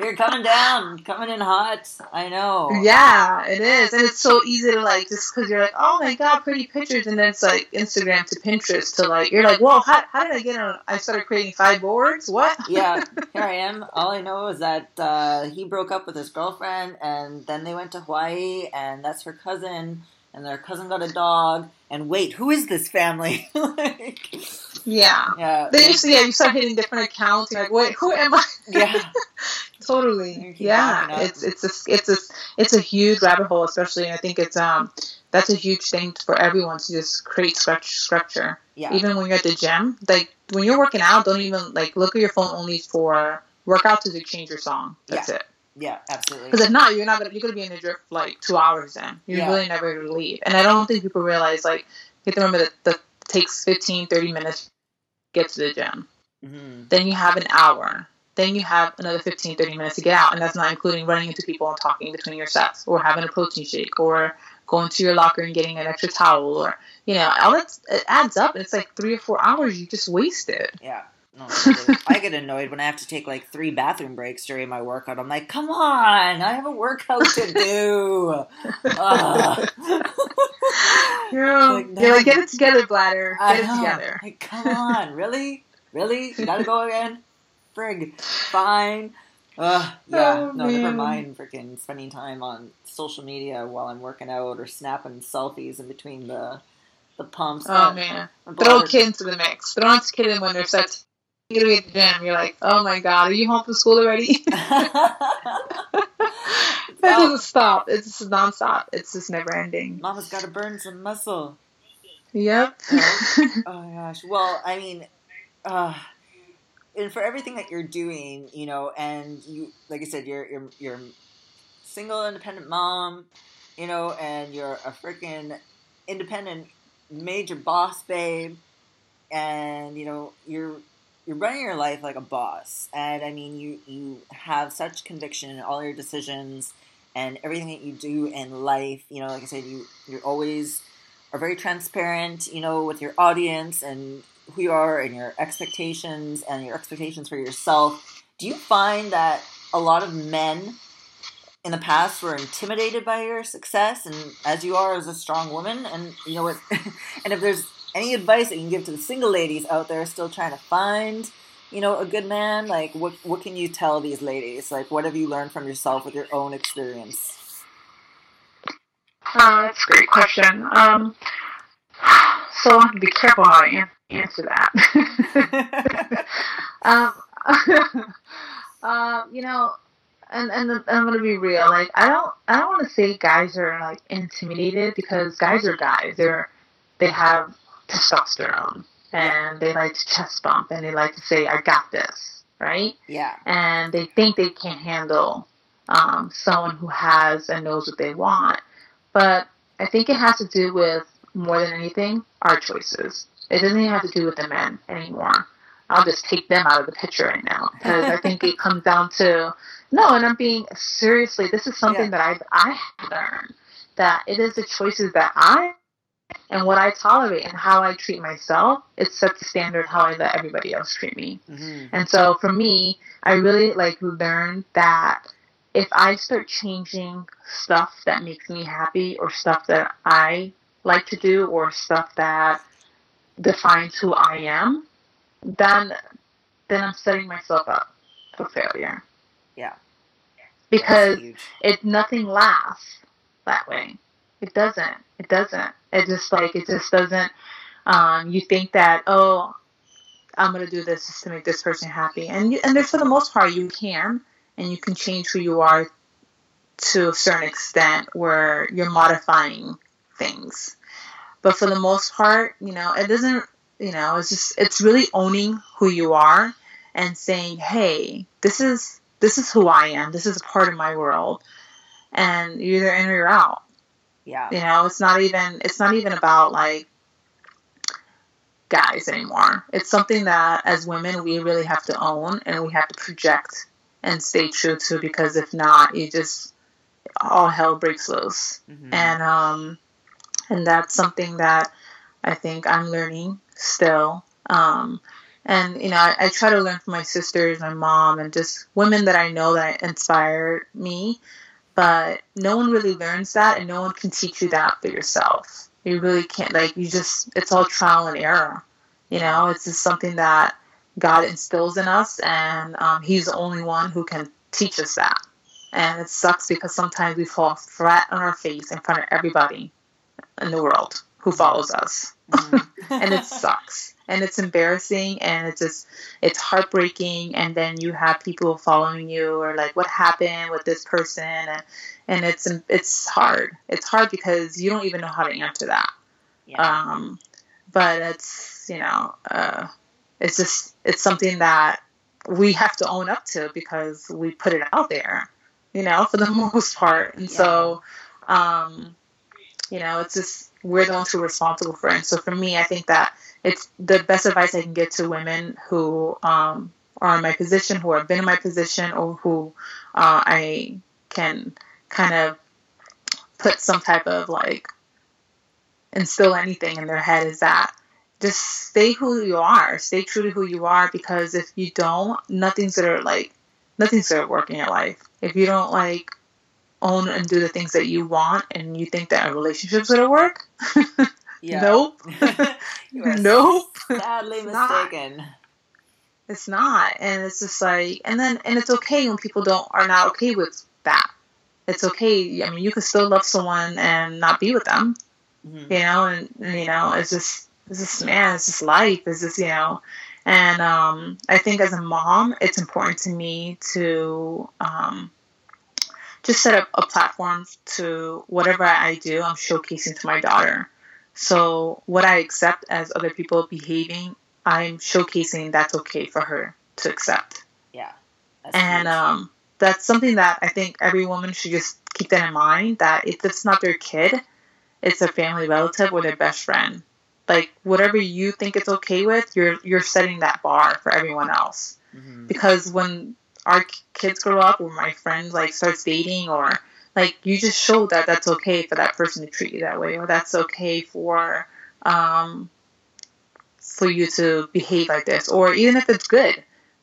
You're coming down, coming in hot. I know. Yeah, it is. And it's so easy to, like, just because you're like, oh, my God, pretty pictures. And then it's, like, Instagram to Pinterest to, like, you're like, whoa, how, how did I get on? I started creating five boards? What? Yeah, here I am. All I know is that uh, he broke up with his girlfriend, and then they went to Hawaii, and that's her cousin, and their cousin got a dog. And wait, who is this family? like, yeah. yeah. Then you, yeah, you start hitting different accounts. You're like, wait, who am I? Yeah. Totally. Yeah. It's it's a, it's a it's a huge rabbit hole, especially. And I think it's um that's a huge thing for everyone to just create structure. Yeah. Even when you're at the gym, like when you're working out, don't even like look at your phone only for workouts to change your song. That's yeah. it. Yeah, absolutely. Because if not, you're not gonna you're gonna be in a drift like two hours in. You're yeah. really never gonna leave. And I don't think people realize like you have to remember that that takes fifteen, thirty minutes to get to the gym. Mm-hmm. Then you have an hour. Then you have another fifteen, thirty minutes to get out. And that's not including running into people and talking between your sets or having a protein shake or going to your locker and getting an extra towel, or, you know, all it, it adds up. It's like three or four hours you just wasted. Yeah. No, I get annoyed when I have to take like three bathroom breaks during my workout. I'm like, come on, I have a workout to do. uh. You're like, no, you're like, get it together, bladder. Get I it know. together. Like, come on, really? Really? You gotta go again? Frig. Fine. Uh, yeah, oh, no, man. Never mind freaking spending time on social media while I'm working out or snapping selfies in between the the pumps. Oh, and, man. And throw kids into the mix. Throw kids in when they're set to get away at the gym. You're like, oh, my God, are you home from school already? That doesn't stop. It's just nonstop. It's just never ending. Mama's got to burn some muscle. Yep. Oh, gosh. Well, I mean, uh, and for everything that you're doing, you know, and you, like I said, you're you're, you're single independent mom, you know, and you're a freaking independent major boss babe, and, you know, you're you're running your life like a boss. And I mean, you you have such conviction in all your decisions and everything that you do in life. You know, like I said, you you're always are very transparent, you know, with your audience and who you are and your expectations and your expectations for yourself. Do you find that a lot of men in the past were intimidated by your success and as you are as a strong woman? And, you know what, and if there's any advice that you can give to the single ladies out there still trying to find, you know, a good man, like what, what can you tell these ladies? Like, what have you learned from yourself with your own experience? Uh, that's a great question. Um, so I have to be careful how I answer that. um, uh, you know, And and the, I'm gonna be real. Like I don't I don't want to say guys are like intimidated, because guys are guys. They're they have testosterone and they like to chest bump and they like to say, I got this, right? Yeah. And they think they can handle um, someone who has and knows what they want. But I think it has to do with, more than anything, our choices. It doesn't even have to do with the men anymore. I'll just take them out of the picture right now, because I think it comes down to no. And I'm being seriously. This is something yeah. that I've I learned, that it is the choices that I and what I tolerate and how I treat myself. It sets the standard how I let everybody else treat me. Mm-hmm. And so for me, I really like learned that if I start changing stuff that makes me happy, or stuff that I like to do, or stuff that defines who I am, then then I'm setting myself up for failure. Yeah. Because it nothing lasts that way. It doesn't. It doesn't. It just like it just doesn't um you think that, oh, I'm gonna do this just to make this person happy. And you, and for the most part you can, and you can change who you are to a certain extent where you're modifying things. But for the most part, you know, it doesn't. You know, it's just, it's really owning who you are and saying, hey, this is, this is who I am. This is a part of my world, and you're either in or you're out. Yeah. You know, it's not even, it's not even about like guys anymore. It's something that as women, we really have to own, and we have to project and stay true to, because if not, you just, all hell breaks loose. Mm-hmm. And, um, and that's something that I think I'm learning still. Um, and, you know, I, I try to learn from my sisters, my mom, and just women that I know that inspire me. But no one really learns that, and no one can teach you that for yourself. You really can't, like, you just, it's all trial and error. You know, it's just something that God instills in us, and um, he's the only one who can teach us that. And it sucks, because sometimes we fall flat on our face in front of everybody in the world who follows us. Mm-hmm. And it sucks, and it's embarrassing, and it's just, it's heartbreaking. And then you have people following you, or like, what happened with this person? And, and it's, it's hard. It's hard because you don't even know how to answer that. Yeah. Um, but it's, you know, uh, it's just, it's something that we have to own up to, because we put it out there, you know, for the most part. And yeah. so, um, you know, it's just, we're the ones who are responsible for it. And so for me, I think that it's the best advice I can get to women who um, are in my position, who have been in my position, or who uh, I can kind of put some type of, like, instill anything in their head is that just stay who you are. Stay true to who you are, because if you don't, nothing's going to, like, nothing's going to work in your life. If you don't, like, own and do the things that you want and you think that a relationship's going to work, yeah. Nope. You are nope. Sadly it's mistaken. Not. It's not. And it's just like, and then, and it's okay when people don't, are not okay with that. It's okay. I mean, you can still love someone and not be with them. Mm-hmm. You know, and, and, you know, it's just, it's just, man, it's just life. It's just, you know, and um, I think as a mom, it's important to me to um, just set up a platform to whatever I do, I'm showcasing to my daughter. So what I accept as other people behaving, I'm showcasing that's okay for her to accept. Yeah. And um, that's something that I think every woman should just keep that in mind, that if it's not their kid, it's a family relative or their best friend. Like, whatever you think it's okay with, you're you're setting that bar for everyone else. Mm-hmm. Because when our kids grow up or my friend, like, starts dating or, like, you just show that that's okay for that person to treat you that way, or that's okay for um for you to behave like this, or even if it's good,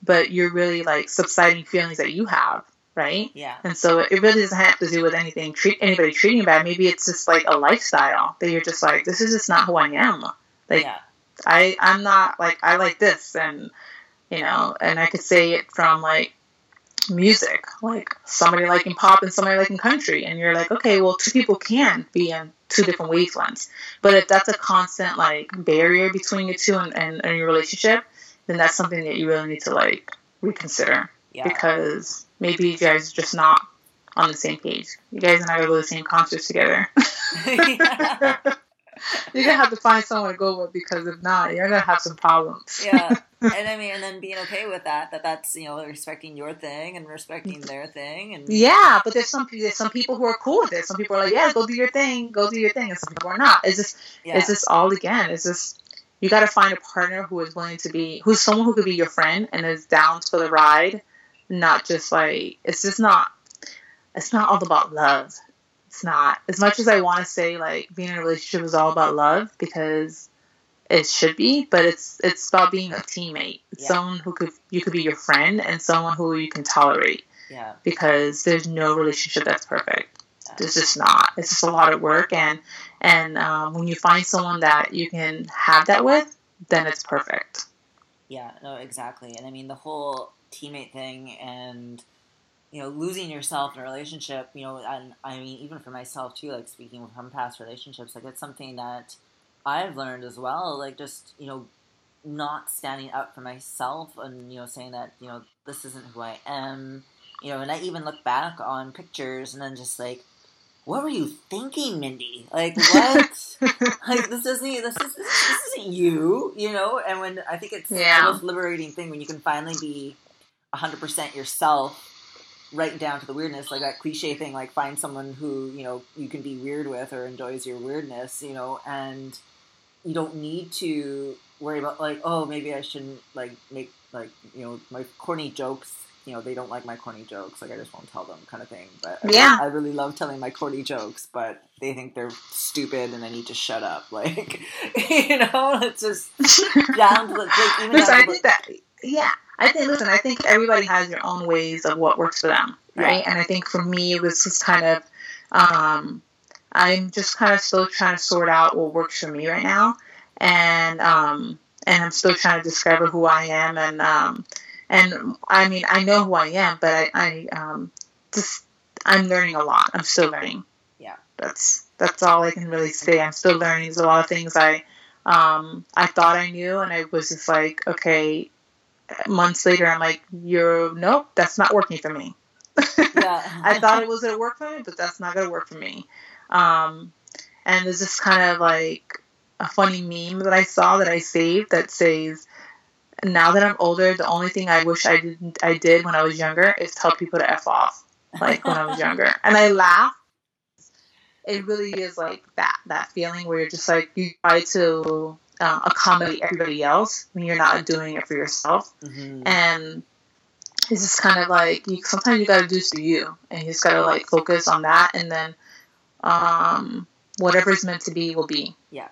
but you're really, like, subsiding feelings that you have. Right? Yeah. And so it really doesn't have to do with anything, treat anybody treating you bad. Maybe it's just like a lifestyle that you're just like, this is just not who I am. Like, yeah. I, I'm not like, I like this. And, you know, and I could say it from, like, music, like somebody liking pop and somebody liking country. And you're like, okay, well, two people can be in two different wavelengths. But if that's a constant, like, barrier between you two and, and, and your relationship, then that's something that you really need to, like, reconsider. Yeah. Because maybe you guys are just not on the same page. You guys and I go to the same concerts together. Yeah. You're going to have to find someone to go with, because if not, you're going to have some problems. Yeah. And I mean, and then being okay with that, that that's, you know, respecting your thing and respecting their thing. And yeah, but there's some there's some people who are cool with it. Some people are like, yeah, go do your thing, go do your thing. And some people are not. It's just, yeah. it's just all again, it's just, you got to find a partner who is willing to be, who's someone who could be your friend and is down for the ride. Not just like, it's just not, it's not all about love. It's not, as much as I want to say, like, being in a relationship is all about love, because it should be, but it's, it's about being a teammate. It's yeah. someone who could, you could be your friend and someone who you can tolerate. Yeah. Because there's no relationship that's perfect. Yeah. There's just not, it's just a lot of work. And, and, um, when you find someone that you can have that with, then it's perfect. Yeah, no, exactly. And I mean, the whole teammate thing, and, you know, losing yourself in a relationship, you know, and I mean, even for myself too, like, speaking from past relationships, like, it's something that I've learned as well, like, just, you know, not standing up for myself and, you know, saying that, you know, this isn't who I am, you know. And I even look back on pictures and then just like, what were you thinking, Mindy? Like, what? Like, this isn't, this is, this isn't you, you know? And when, I think it's yeah. the most liberating thing when you can finally be one hundred percent yourself, right down to the weirdness, like that cliche thing, like, find someone who, you know, you can be weird with or enjoys your weirdness, you know, and you don't need to worry about, like, oh, maybe I shouldn't, like, make, like, you know, my corny jokes, you know, they don't like my corny jokes, like, I just won't tell them, kind of thing. But I, yeah. I really love telling my corny jokes, but they think they're stupid and I need to shut up, like, you know, it's just down to, like, even Listen, I think that, yeah. I think, listen, I think everybody has their own ways of what works for them, right? Yeah. And I think for me, it was just kind of, um, I'm just kind of still trying to sort out what works for me right now. And, um, and I'm still trying to discover who I am. And, um, and I mean, I know who I am, but I, I um, just, I'm learning a lot. I'm still learning. Yeah. That's, that's all I can really say. I'm still learning. There's a lot of things I, um, I thought I knew, and I was just like, okay, months later, I'm like, you're nope, that's not working for me. Yeah. I thought it was gonna work for me, but that's not gonna work for me. Um, and there's this kind of, like, a funny meme that I saw that I saved that says, "Now that I'm older, the only thing I wish I did I did when I was younger is tell people to F off." Like, when I was younger, and I laugh. It really is like that that feeling where you're just like, you try to Uh, accommodate everybody else when you're not doing it for yourself. Mm-hmm. And it's just kind of like, you, sometimes you got to do to you, and you just got to, like, focus on that. And then um, whatever's meant to be will be. Yeah.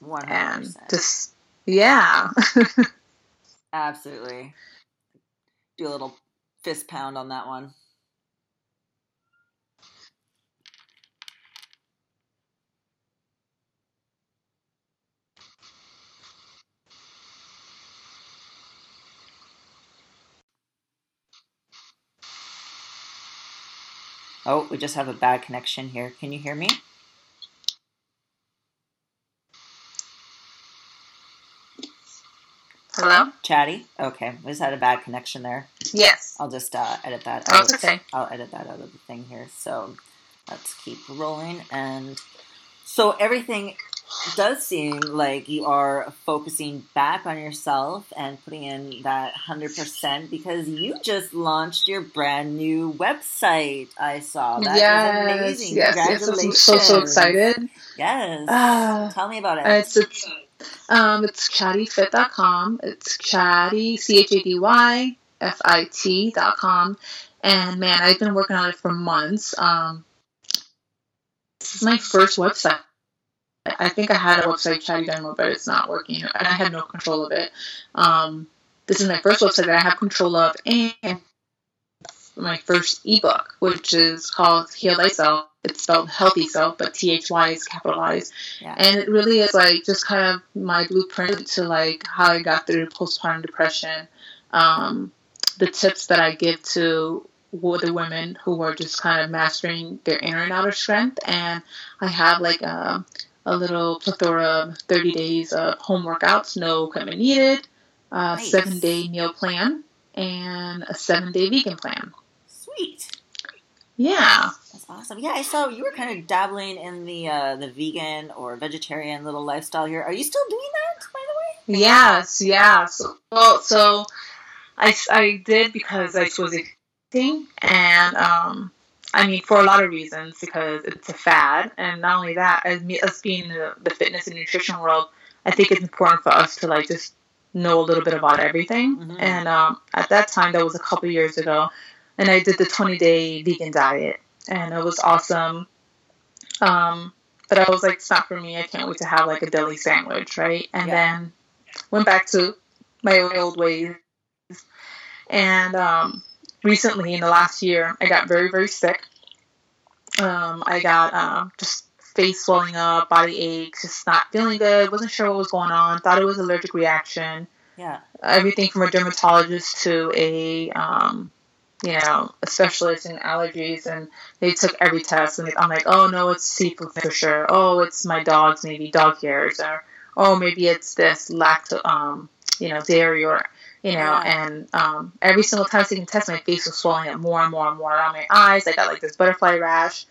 one hundred percent. And just, yeah. Absolutely. Do a little fist pound on that one. Oh, we just have a bad connection here. Can you hear me? Hello? Chady? Okay. We just had a bad connection there. Yes. I'll just uh, edit that out. Oh, okay. I'll edit that out of the thing here. So let's keep rolling. And so everything does seem like you are focusing back on yourself and putting in that one hundred percent because you just launched your brand new website. I saw that. Yes, was amazing. Yes, congratulations. Yes, I'm so, so excited. Yes. Uh, Tell me about it. It's, it's, um, it's chady fit dot com. It's Chady, C H A D Y, F I T dot com. And, man, I've been working on it for months. Um, this is my first website. I think I had a website, Chady Dunmore, but it's not working, and I had no control of it. Um, this is my first website that I have control of, and my first ebook, which is called Heal Thyself. It's spelled Healthy Self, but T H Y is capitalized. Yeah. And it really is, like, just kind of my blueprint to, like, how I got through postpartum depression, um, the tips that I give to the women who are just kind of mastering their inner and outer strength. And I have, like, a... a little plethora of thirty days of home workouts, no equipment needed, a nice. seven-day meal plan, and a seven-day vegan plan. Sweet. Yeah. That's awesome. Yeah, I saw you were kind of dabbling in the uh, the vegan or vegetarian little lifestyle here. Are you still doing that, by the way? Yes, yes. So, well, so I, I did because I was eating, and um I mean, for a lot of reasons, because it's a fad. And not only that, as me, us being in the, the fitness and nutrition world, I think it's important for us to, like, just know a little bit about everything. Mm-hmm. And um, at that time, that was a couple years ago, and I did the twenty-day vegan diet, and it was awesome. Um, but I was like, it's not for me. I can't wait to have, like, a deli sandwich, right? And yeah. then went back to my old ways. And... Um, recently, in the last year, I got very, very sick. Um, I got uh, just face swelling up, body aches, just not feeling good. Wasn't sure what was going on. Thought it was an allergic reaction. Yeah. Everything from a dermatologist to a, um, you know, a specialist in allergies. And they took every test. And I'm like, oh, no, it's seafood for sure. Oh, it's my dog's maybe dog hairs. Or, oh, maybe it's this lacto, um, you know, dairy or... You know, yeah. and um, every single time I was taking tests, my face was swelling up more and more and more around my eyes. I got, like, this butterfly rash.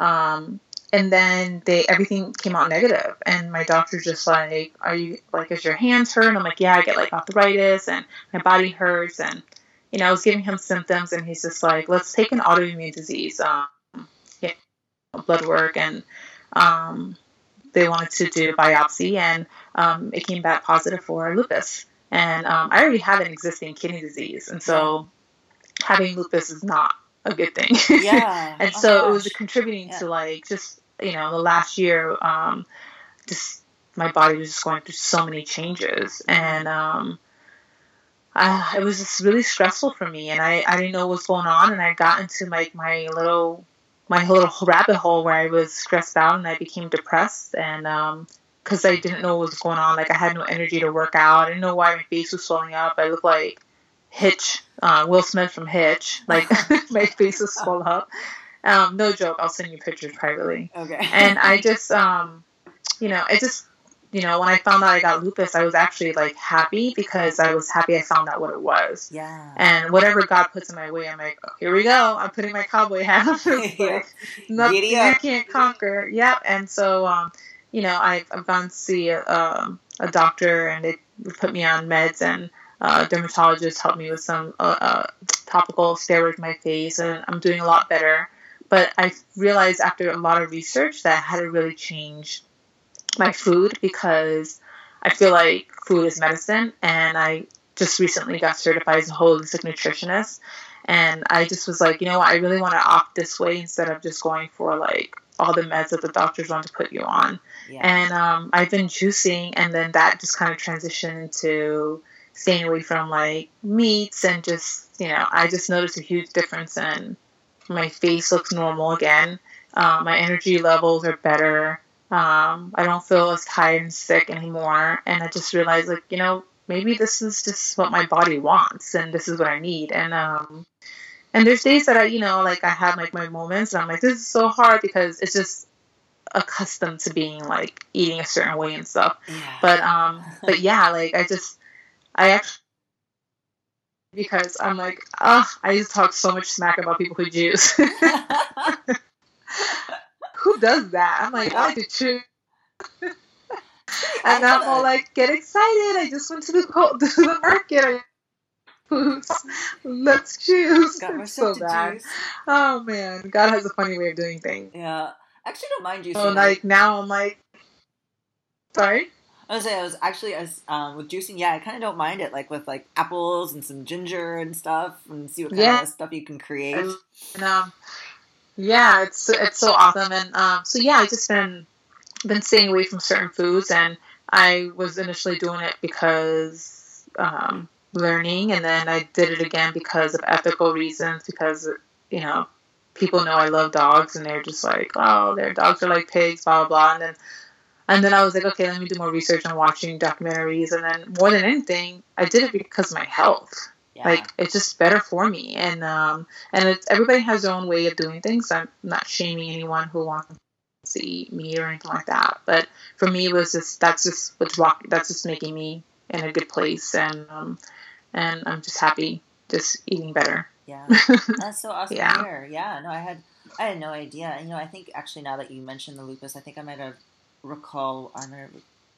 Um, and then they everything came out negative. And my doctor's just like, are you, like, is your hands hurt? And I'm like, yeah, I get, like, arthritis and my body hurts. And, you know, I was giving him symptoms, and he's just like, let's take an autoimmune disease, um, yeah, blood work. And um, they wanted to do a biopsy, and um, it came back positive for lupus. And um, I already have an existing kidney disease. And so having lupus is not a good thing. Yeah. and oh so gosh. It was contributing yeah. to, like, just, you know, the last year, um, just my body was just going through so many changes. And um, I, it was just really stressful for me. And I, I didn't know what was going on. And I got into, like, my, my little my little rabbit hole where I was stressed out and I became depressed. And um because I didn't know what was going on. Like, I had no energy to work out. I didn't know why my face was swelling up. I looked like Hitch, uh, Will Smith from Hitch. Like, my face was swollen up. Um, no joke. I'll send you pictures privately. Okay. And I just, um, you know, it just, you know, when I found out I got lupus, I was actually, like, happy because I was happy I found out what it was. Yeah. And whatever God puts in my way, I'm like, oh, here we go. I'm putting my cowboy hat on. Like, yeah. Nothing you can't conquer. Yep. And so, um, You know, I've, I've gone to see a, a, a doctor, and they put me on meds, and uh, a dermatologist helped me with some uh, uh, topical steroid in my face, and I'm doing a lot better. But I realized after a lot of research that I had to really change my food because I feel like food is medicine, and I just recently got certified as a holistic nutritionist, and I just was like, you know what, I really want to opt this way instead of just going for, like, all the meds that the doctors want to put you on. Yeah. And um, I've been juicing, and then that just kind of transitioned into staying away from, like, meats and just, you know, I just noticed a huge difference in my face looks normal again. Uh, my energy levels are better. Um, I don't feel as tired and sick anymore. And I just realized, like, you know, maybe this is just what my body wants and this is what I need. And, um, and there's days that I, you know, like I have like my moments and I'm like, this is so hard because it's just accustomed to being like eating a certain way and stuff. Yeah. But, um, but yeah, like I just, I actually, because I'm like, oh, I used to talk so much smack about people who juice. Who does that? I'm like, I like to juice. And I'm all like, get excited. I just went to the, co- to the market. Oops. Let's choose. Got myself so bad. Juice. Oh, man. God has a funny way of doing things. Yeah. Actually, I don't mind juicing. So, like, like, now I'm like, sorry? I was, I was actually, I was, um, with juicing, yeah, I kind of don't mind it. Like, with, like, apples and some ginger and stuff and see what kind yeah. of stuff you can create. And, um, yeah, it's it's so awesome. And um, so, yeah, I've just been... been staying away from certain foods, and I was initially doing it because um, learning, and then I did it again because of ethical reasons, because, you know, people know I love dogs, and they're just like, oh, their dogs are like pigs, blah, blah, blah, and then, and then I was like, okay, let me do more research on watching documentaries, and then more than anything, I did it because of my health. Yeah. Like, it's just better for me, and um, and it's, everybody has their own way of doing things. I'm not shaming anyone who wants to eat meat or anything like that, but for me it was just that's just what's walk that's just making me in a good place, and um and I'm just happy just eating better. Yeah, that's so awesome. Yeah. To hear. Yeah, no, I had I had no idea. You know, I think actually now that you mentioned the lupus, I think I might have recall on a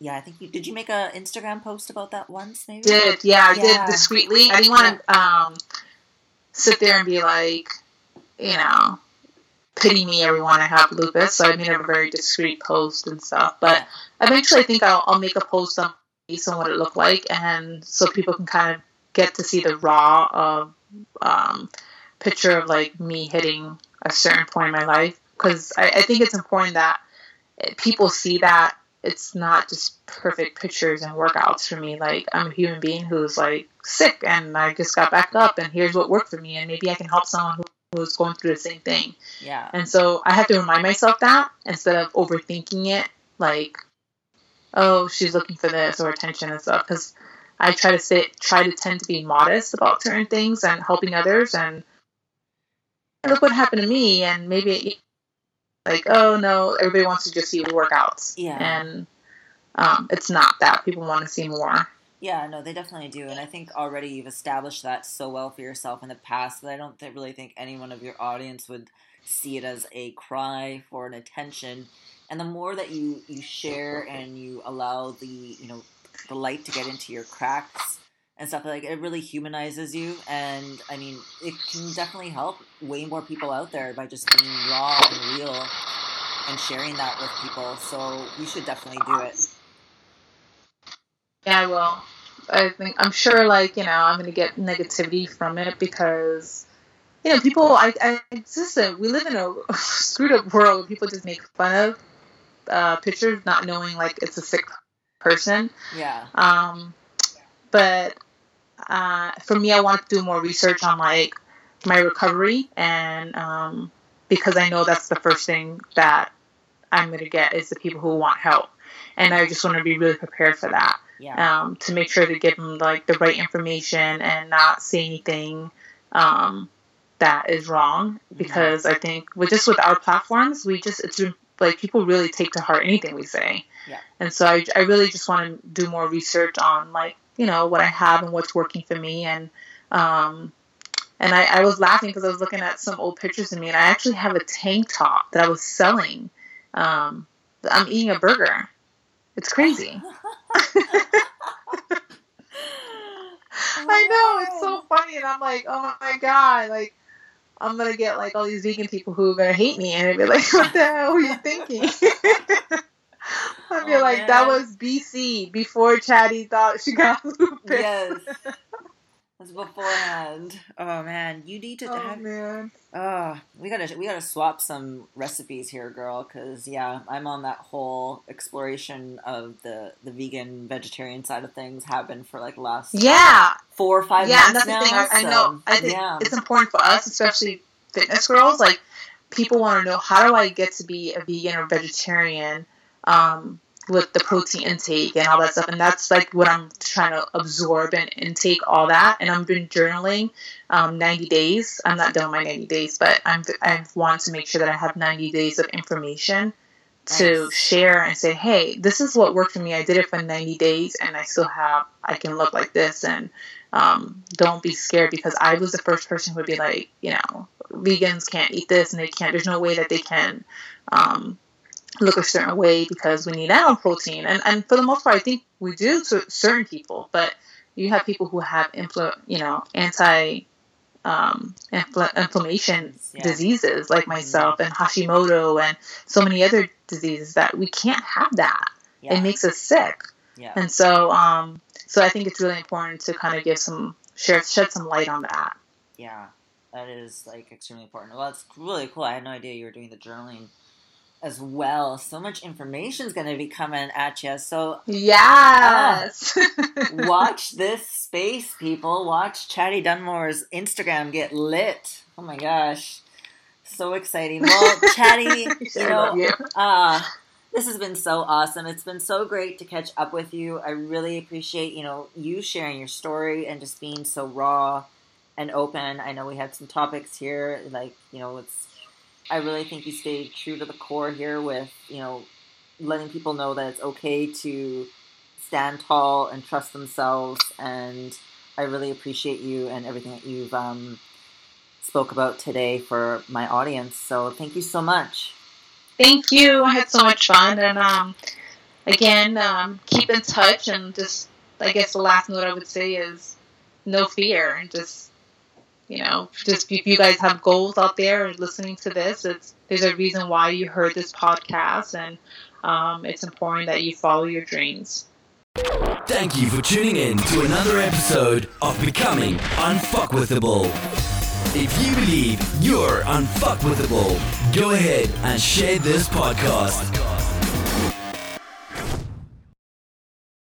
yeah I think you did you make a Instagram post about that once maybe did yeah I yeah. did discreetly. I didn't want to um sit there and be like, you know, pity me, everyone, I have lupus. So I made a very discreet post and stuff. But eventually I think I'll, I'll make a post on based on what it looked like, and so people can kind of get to see the raw of um, picture of, like, me hitting a certain point in my life. Because I, I think it's important that people see that it's not just perfect pictures and workouts for me. Like, I'm a human being who's, like, sick, and I just got back up, and here's what worked for me, and maybe I can help someone who was going through the same thing. Yeah. And so I have to remind myself that instead of overthinking it, like, oh, she's looking for this or attention and stuff, because I try to sit try to tend to be modest about certain things and helping others, and look what happened to me, and maybe like, oh no, everybody wants to just see workouts. Yeah. And um it's not that people want to see more. Yeah, no, they definitely do. And I think already you've established that so well for yourself in the past that I don't th- really think anyone of your audience would see it as a cry for an attention. And the more that you, you share and you allow the, you know, the light to get into your cracks and stuff, like, it really humanizes you. And, I mean, it can definitely help way more people out there by just being raw and real and sharing that with people. So you should definitely do it. Yeah, I will. I think, I'm sure, like, you know, I'm going to get negativity from it because, you know, people, I, I just, uh, we live in a screwed up world where people just make fun of uh, pictures, not knowing, like, it's a sick person. Yeah. Um, but uh, for me, I want to do more research on, like, my recovery, and um, because I know that's the first thing that I'm going to get is the people who want help. And I just want to be really prepared for that. Yeah. Um, to make sure to give them, like, the right information and not say anything um, that is wrong. Because mm-hmm. I think with just with our platforms, we just, it's like people really take to heart anything we say. Yeah. And so I, I really just want to do more research on, like, you know, what I have and what's working for me. And um, and I, I was laughing because I was looking at some old pictures of me, and I actually have a tank top that I was selling. Um, I'm eating a burger. It's crazy. I know, it's so funny, and I'm like, oh my god, like, I'm gonna get, like, all these vegan people who are gonna hate me, and they'll be like, what the hell were you thinking? I'll be oh, like, man. That was B C, before Chady thought she got lupus. Yes. was beforehand. Oh man, you need to. Oh have, man. Oh, we gotta we gotta swap some recipes here, girl. Because yeah, I'm on that whole exploration of the, the vegan vegetarian side of things. Have been for like last yeah four or five yeah, months now. Yeah, I, so, I know. I think yeah. it's important for us, especially fitness girls. Like people want to know how do I get to be a vegan or vegetarian. Um, with the protein intake and all that stuff, and that's like what I'm trying to absorb and intake all that. And I've been journaling um, ninety days. I'm not done with my ninety days, but I'm I want to make sure that I have ninety days of information to nice. Share and say, hey, this is what worked for me. I did it for ninety days and I still have, I can look like this. And um, don't be scared, because I was the first person who would be like, you know, vegans can't eat this and they can't, there's no way that they can um look a certain way because we need animal protein. And and for the most part, I think we do to certain people, but you have people who have, infl- you know, anti, um, infl- inflammation yeah. diseases like myself yeah. and Hashimoto and so many other diseases that we can't have that. Yeah. It makes us sick. Yeah. And so, um, so I think it's really important to kind of give some, share, shed some light on that. Yeah, that is like extremely important. Well, that's really cool. I had no idea you were doing the journaling as well. So much information is going to be coming at you. So yes, uh, watch this space, people. Watch Chady Dunmore's Instagram get lit. Oh my gosh, so exciting! Well, Chady, you know, you. Uh, this has been so awesome. It's been so great to catch up with you. I really appreciate you know you sharing your story and just being so raw and open. I know we had some topics here, like you know, it's. I really think you stayed true to the core here with, you know, letting people know that it's okay to stand tall and trust themselves. And I really appreciate you and everything that you've um, spoke about today for my audience. So thank you so much. Thank you. I had so much fun. And um, again, um, keep in touch. And just, I guess the last note I would say is no fear. And just, you know, just if you guys have goals out there and listening to this, it's there's a reason why you heard this podcast, and um, it's important that you follow your dreams. Thank you for tuning in to another episode of Becoming Unfuckwithable. If you believe you're unfuckwithable, go ahead and share this podcast.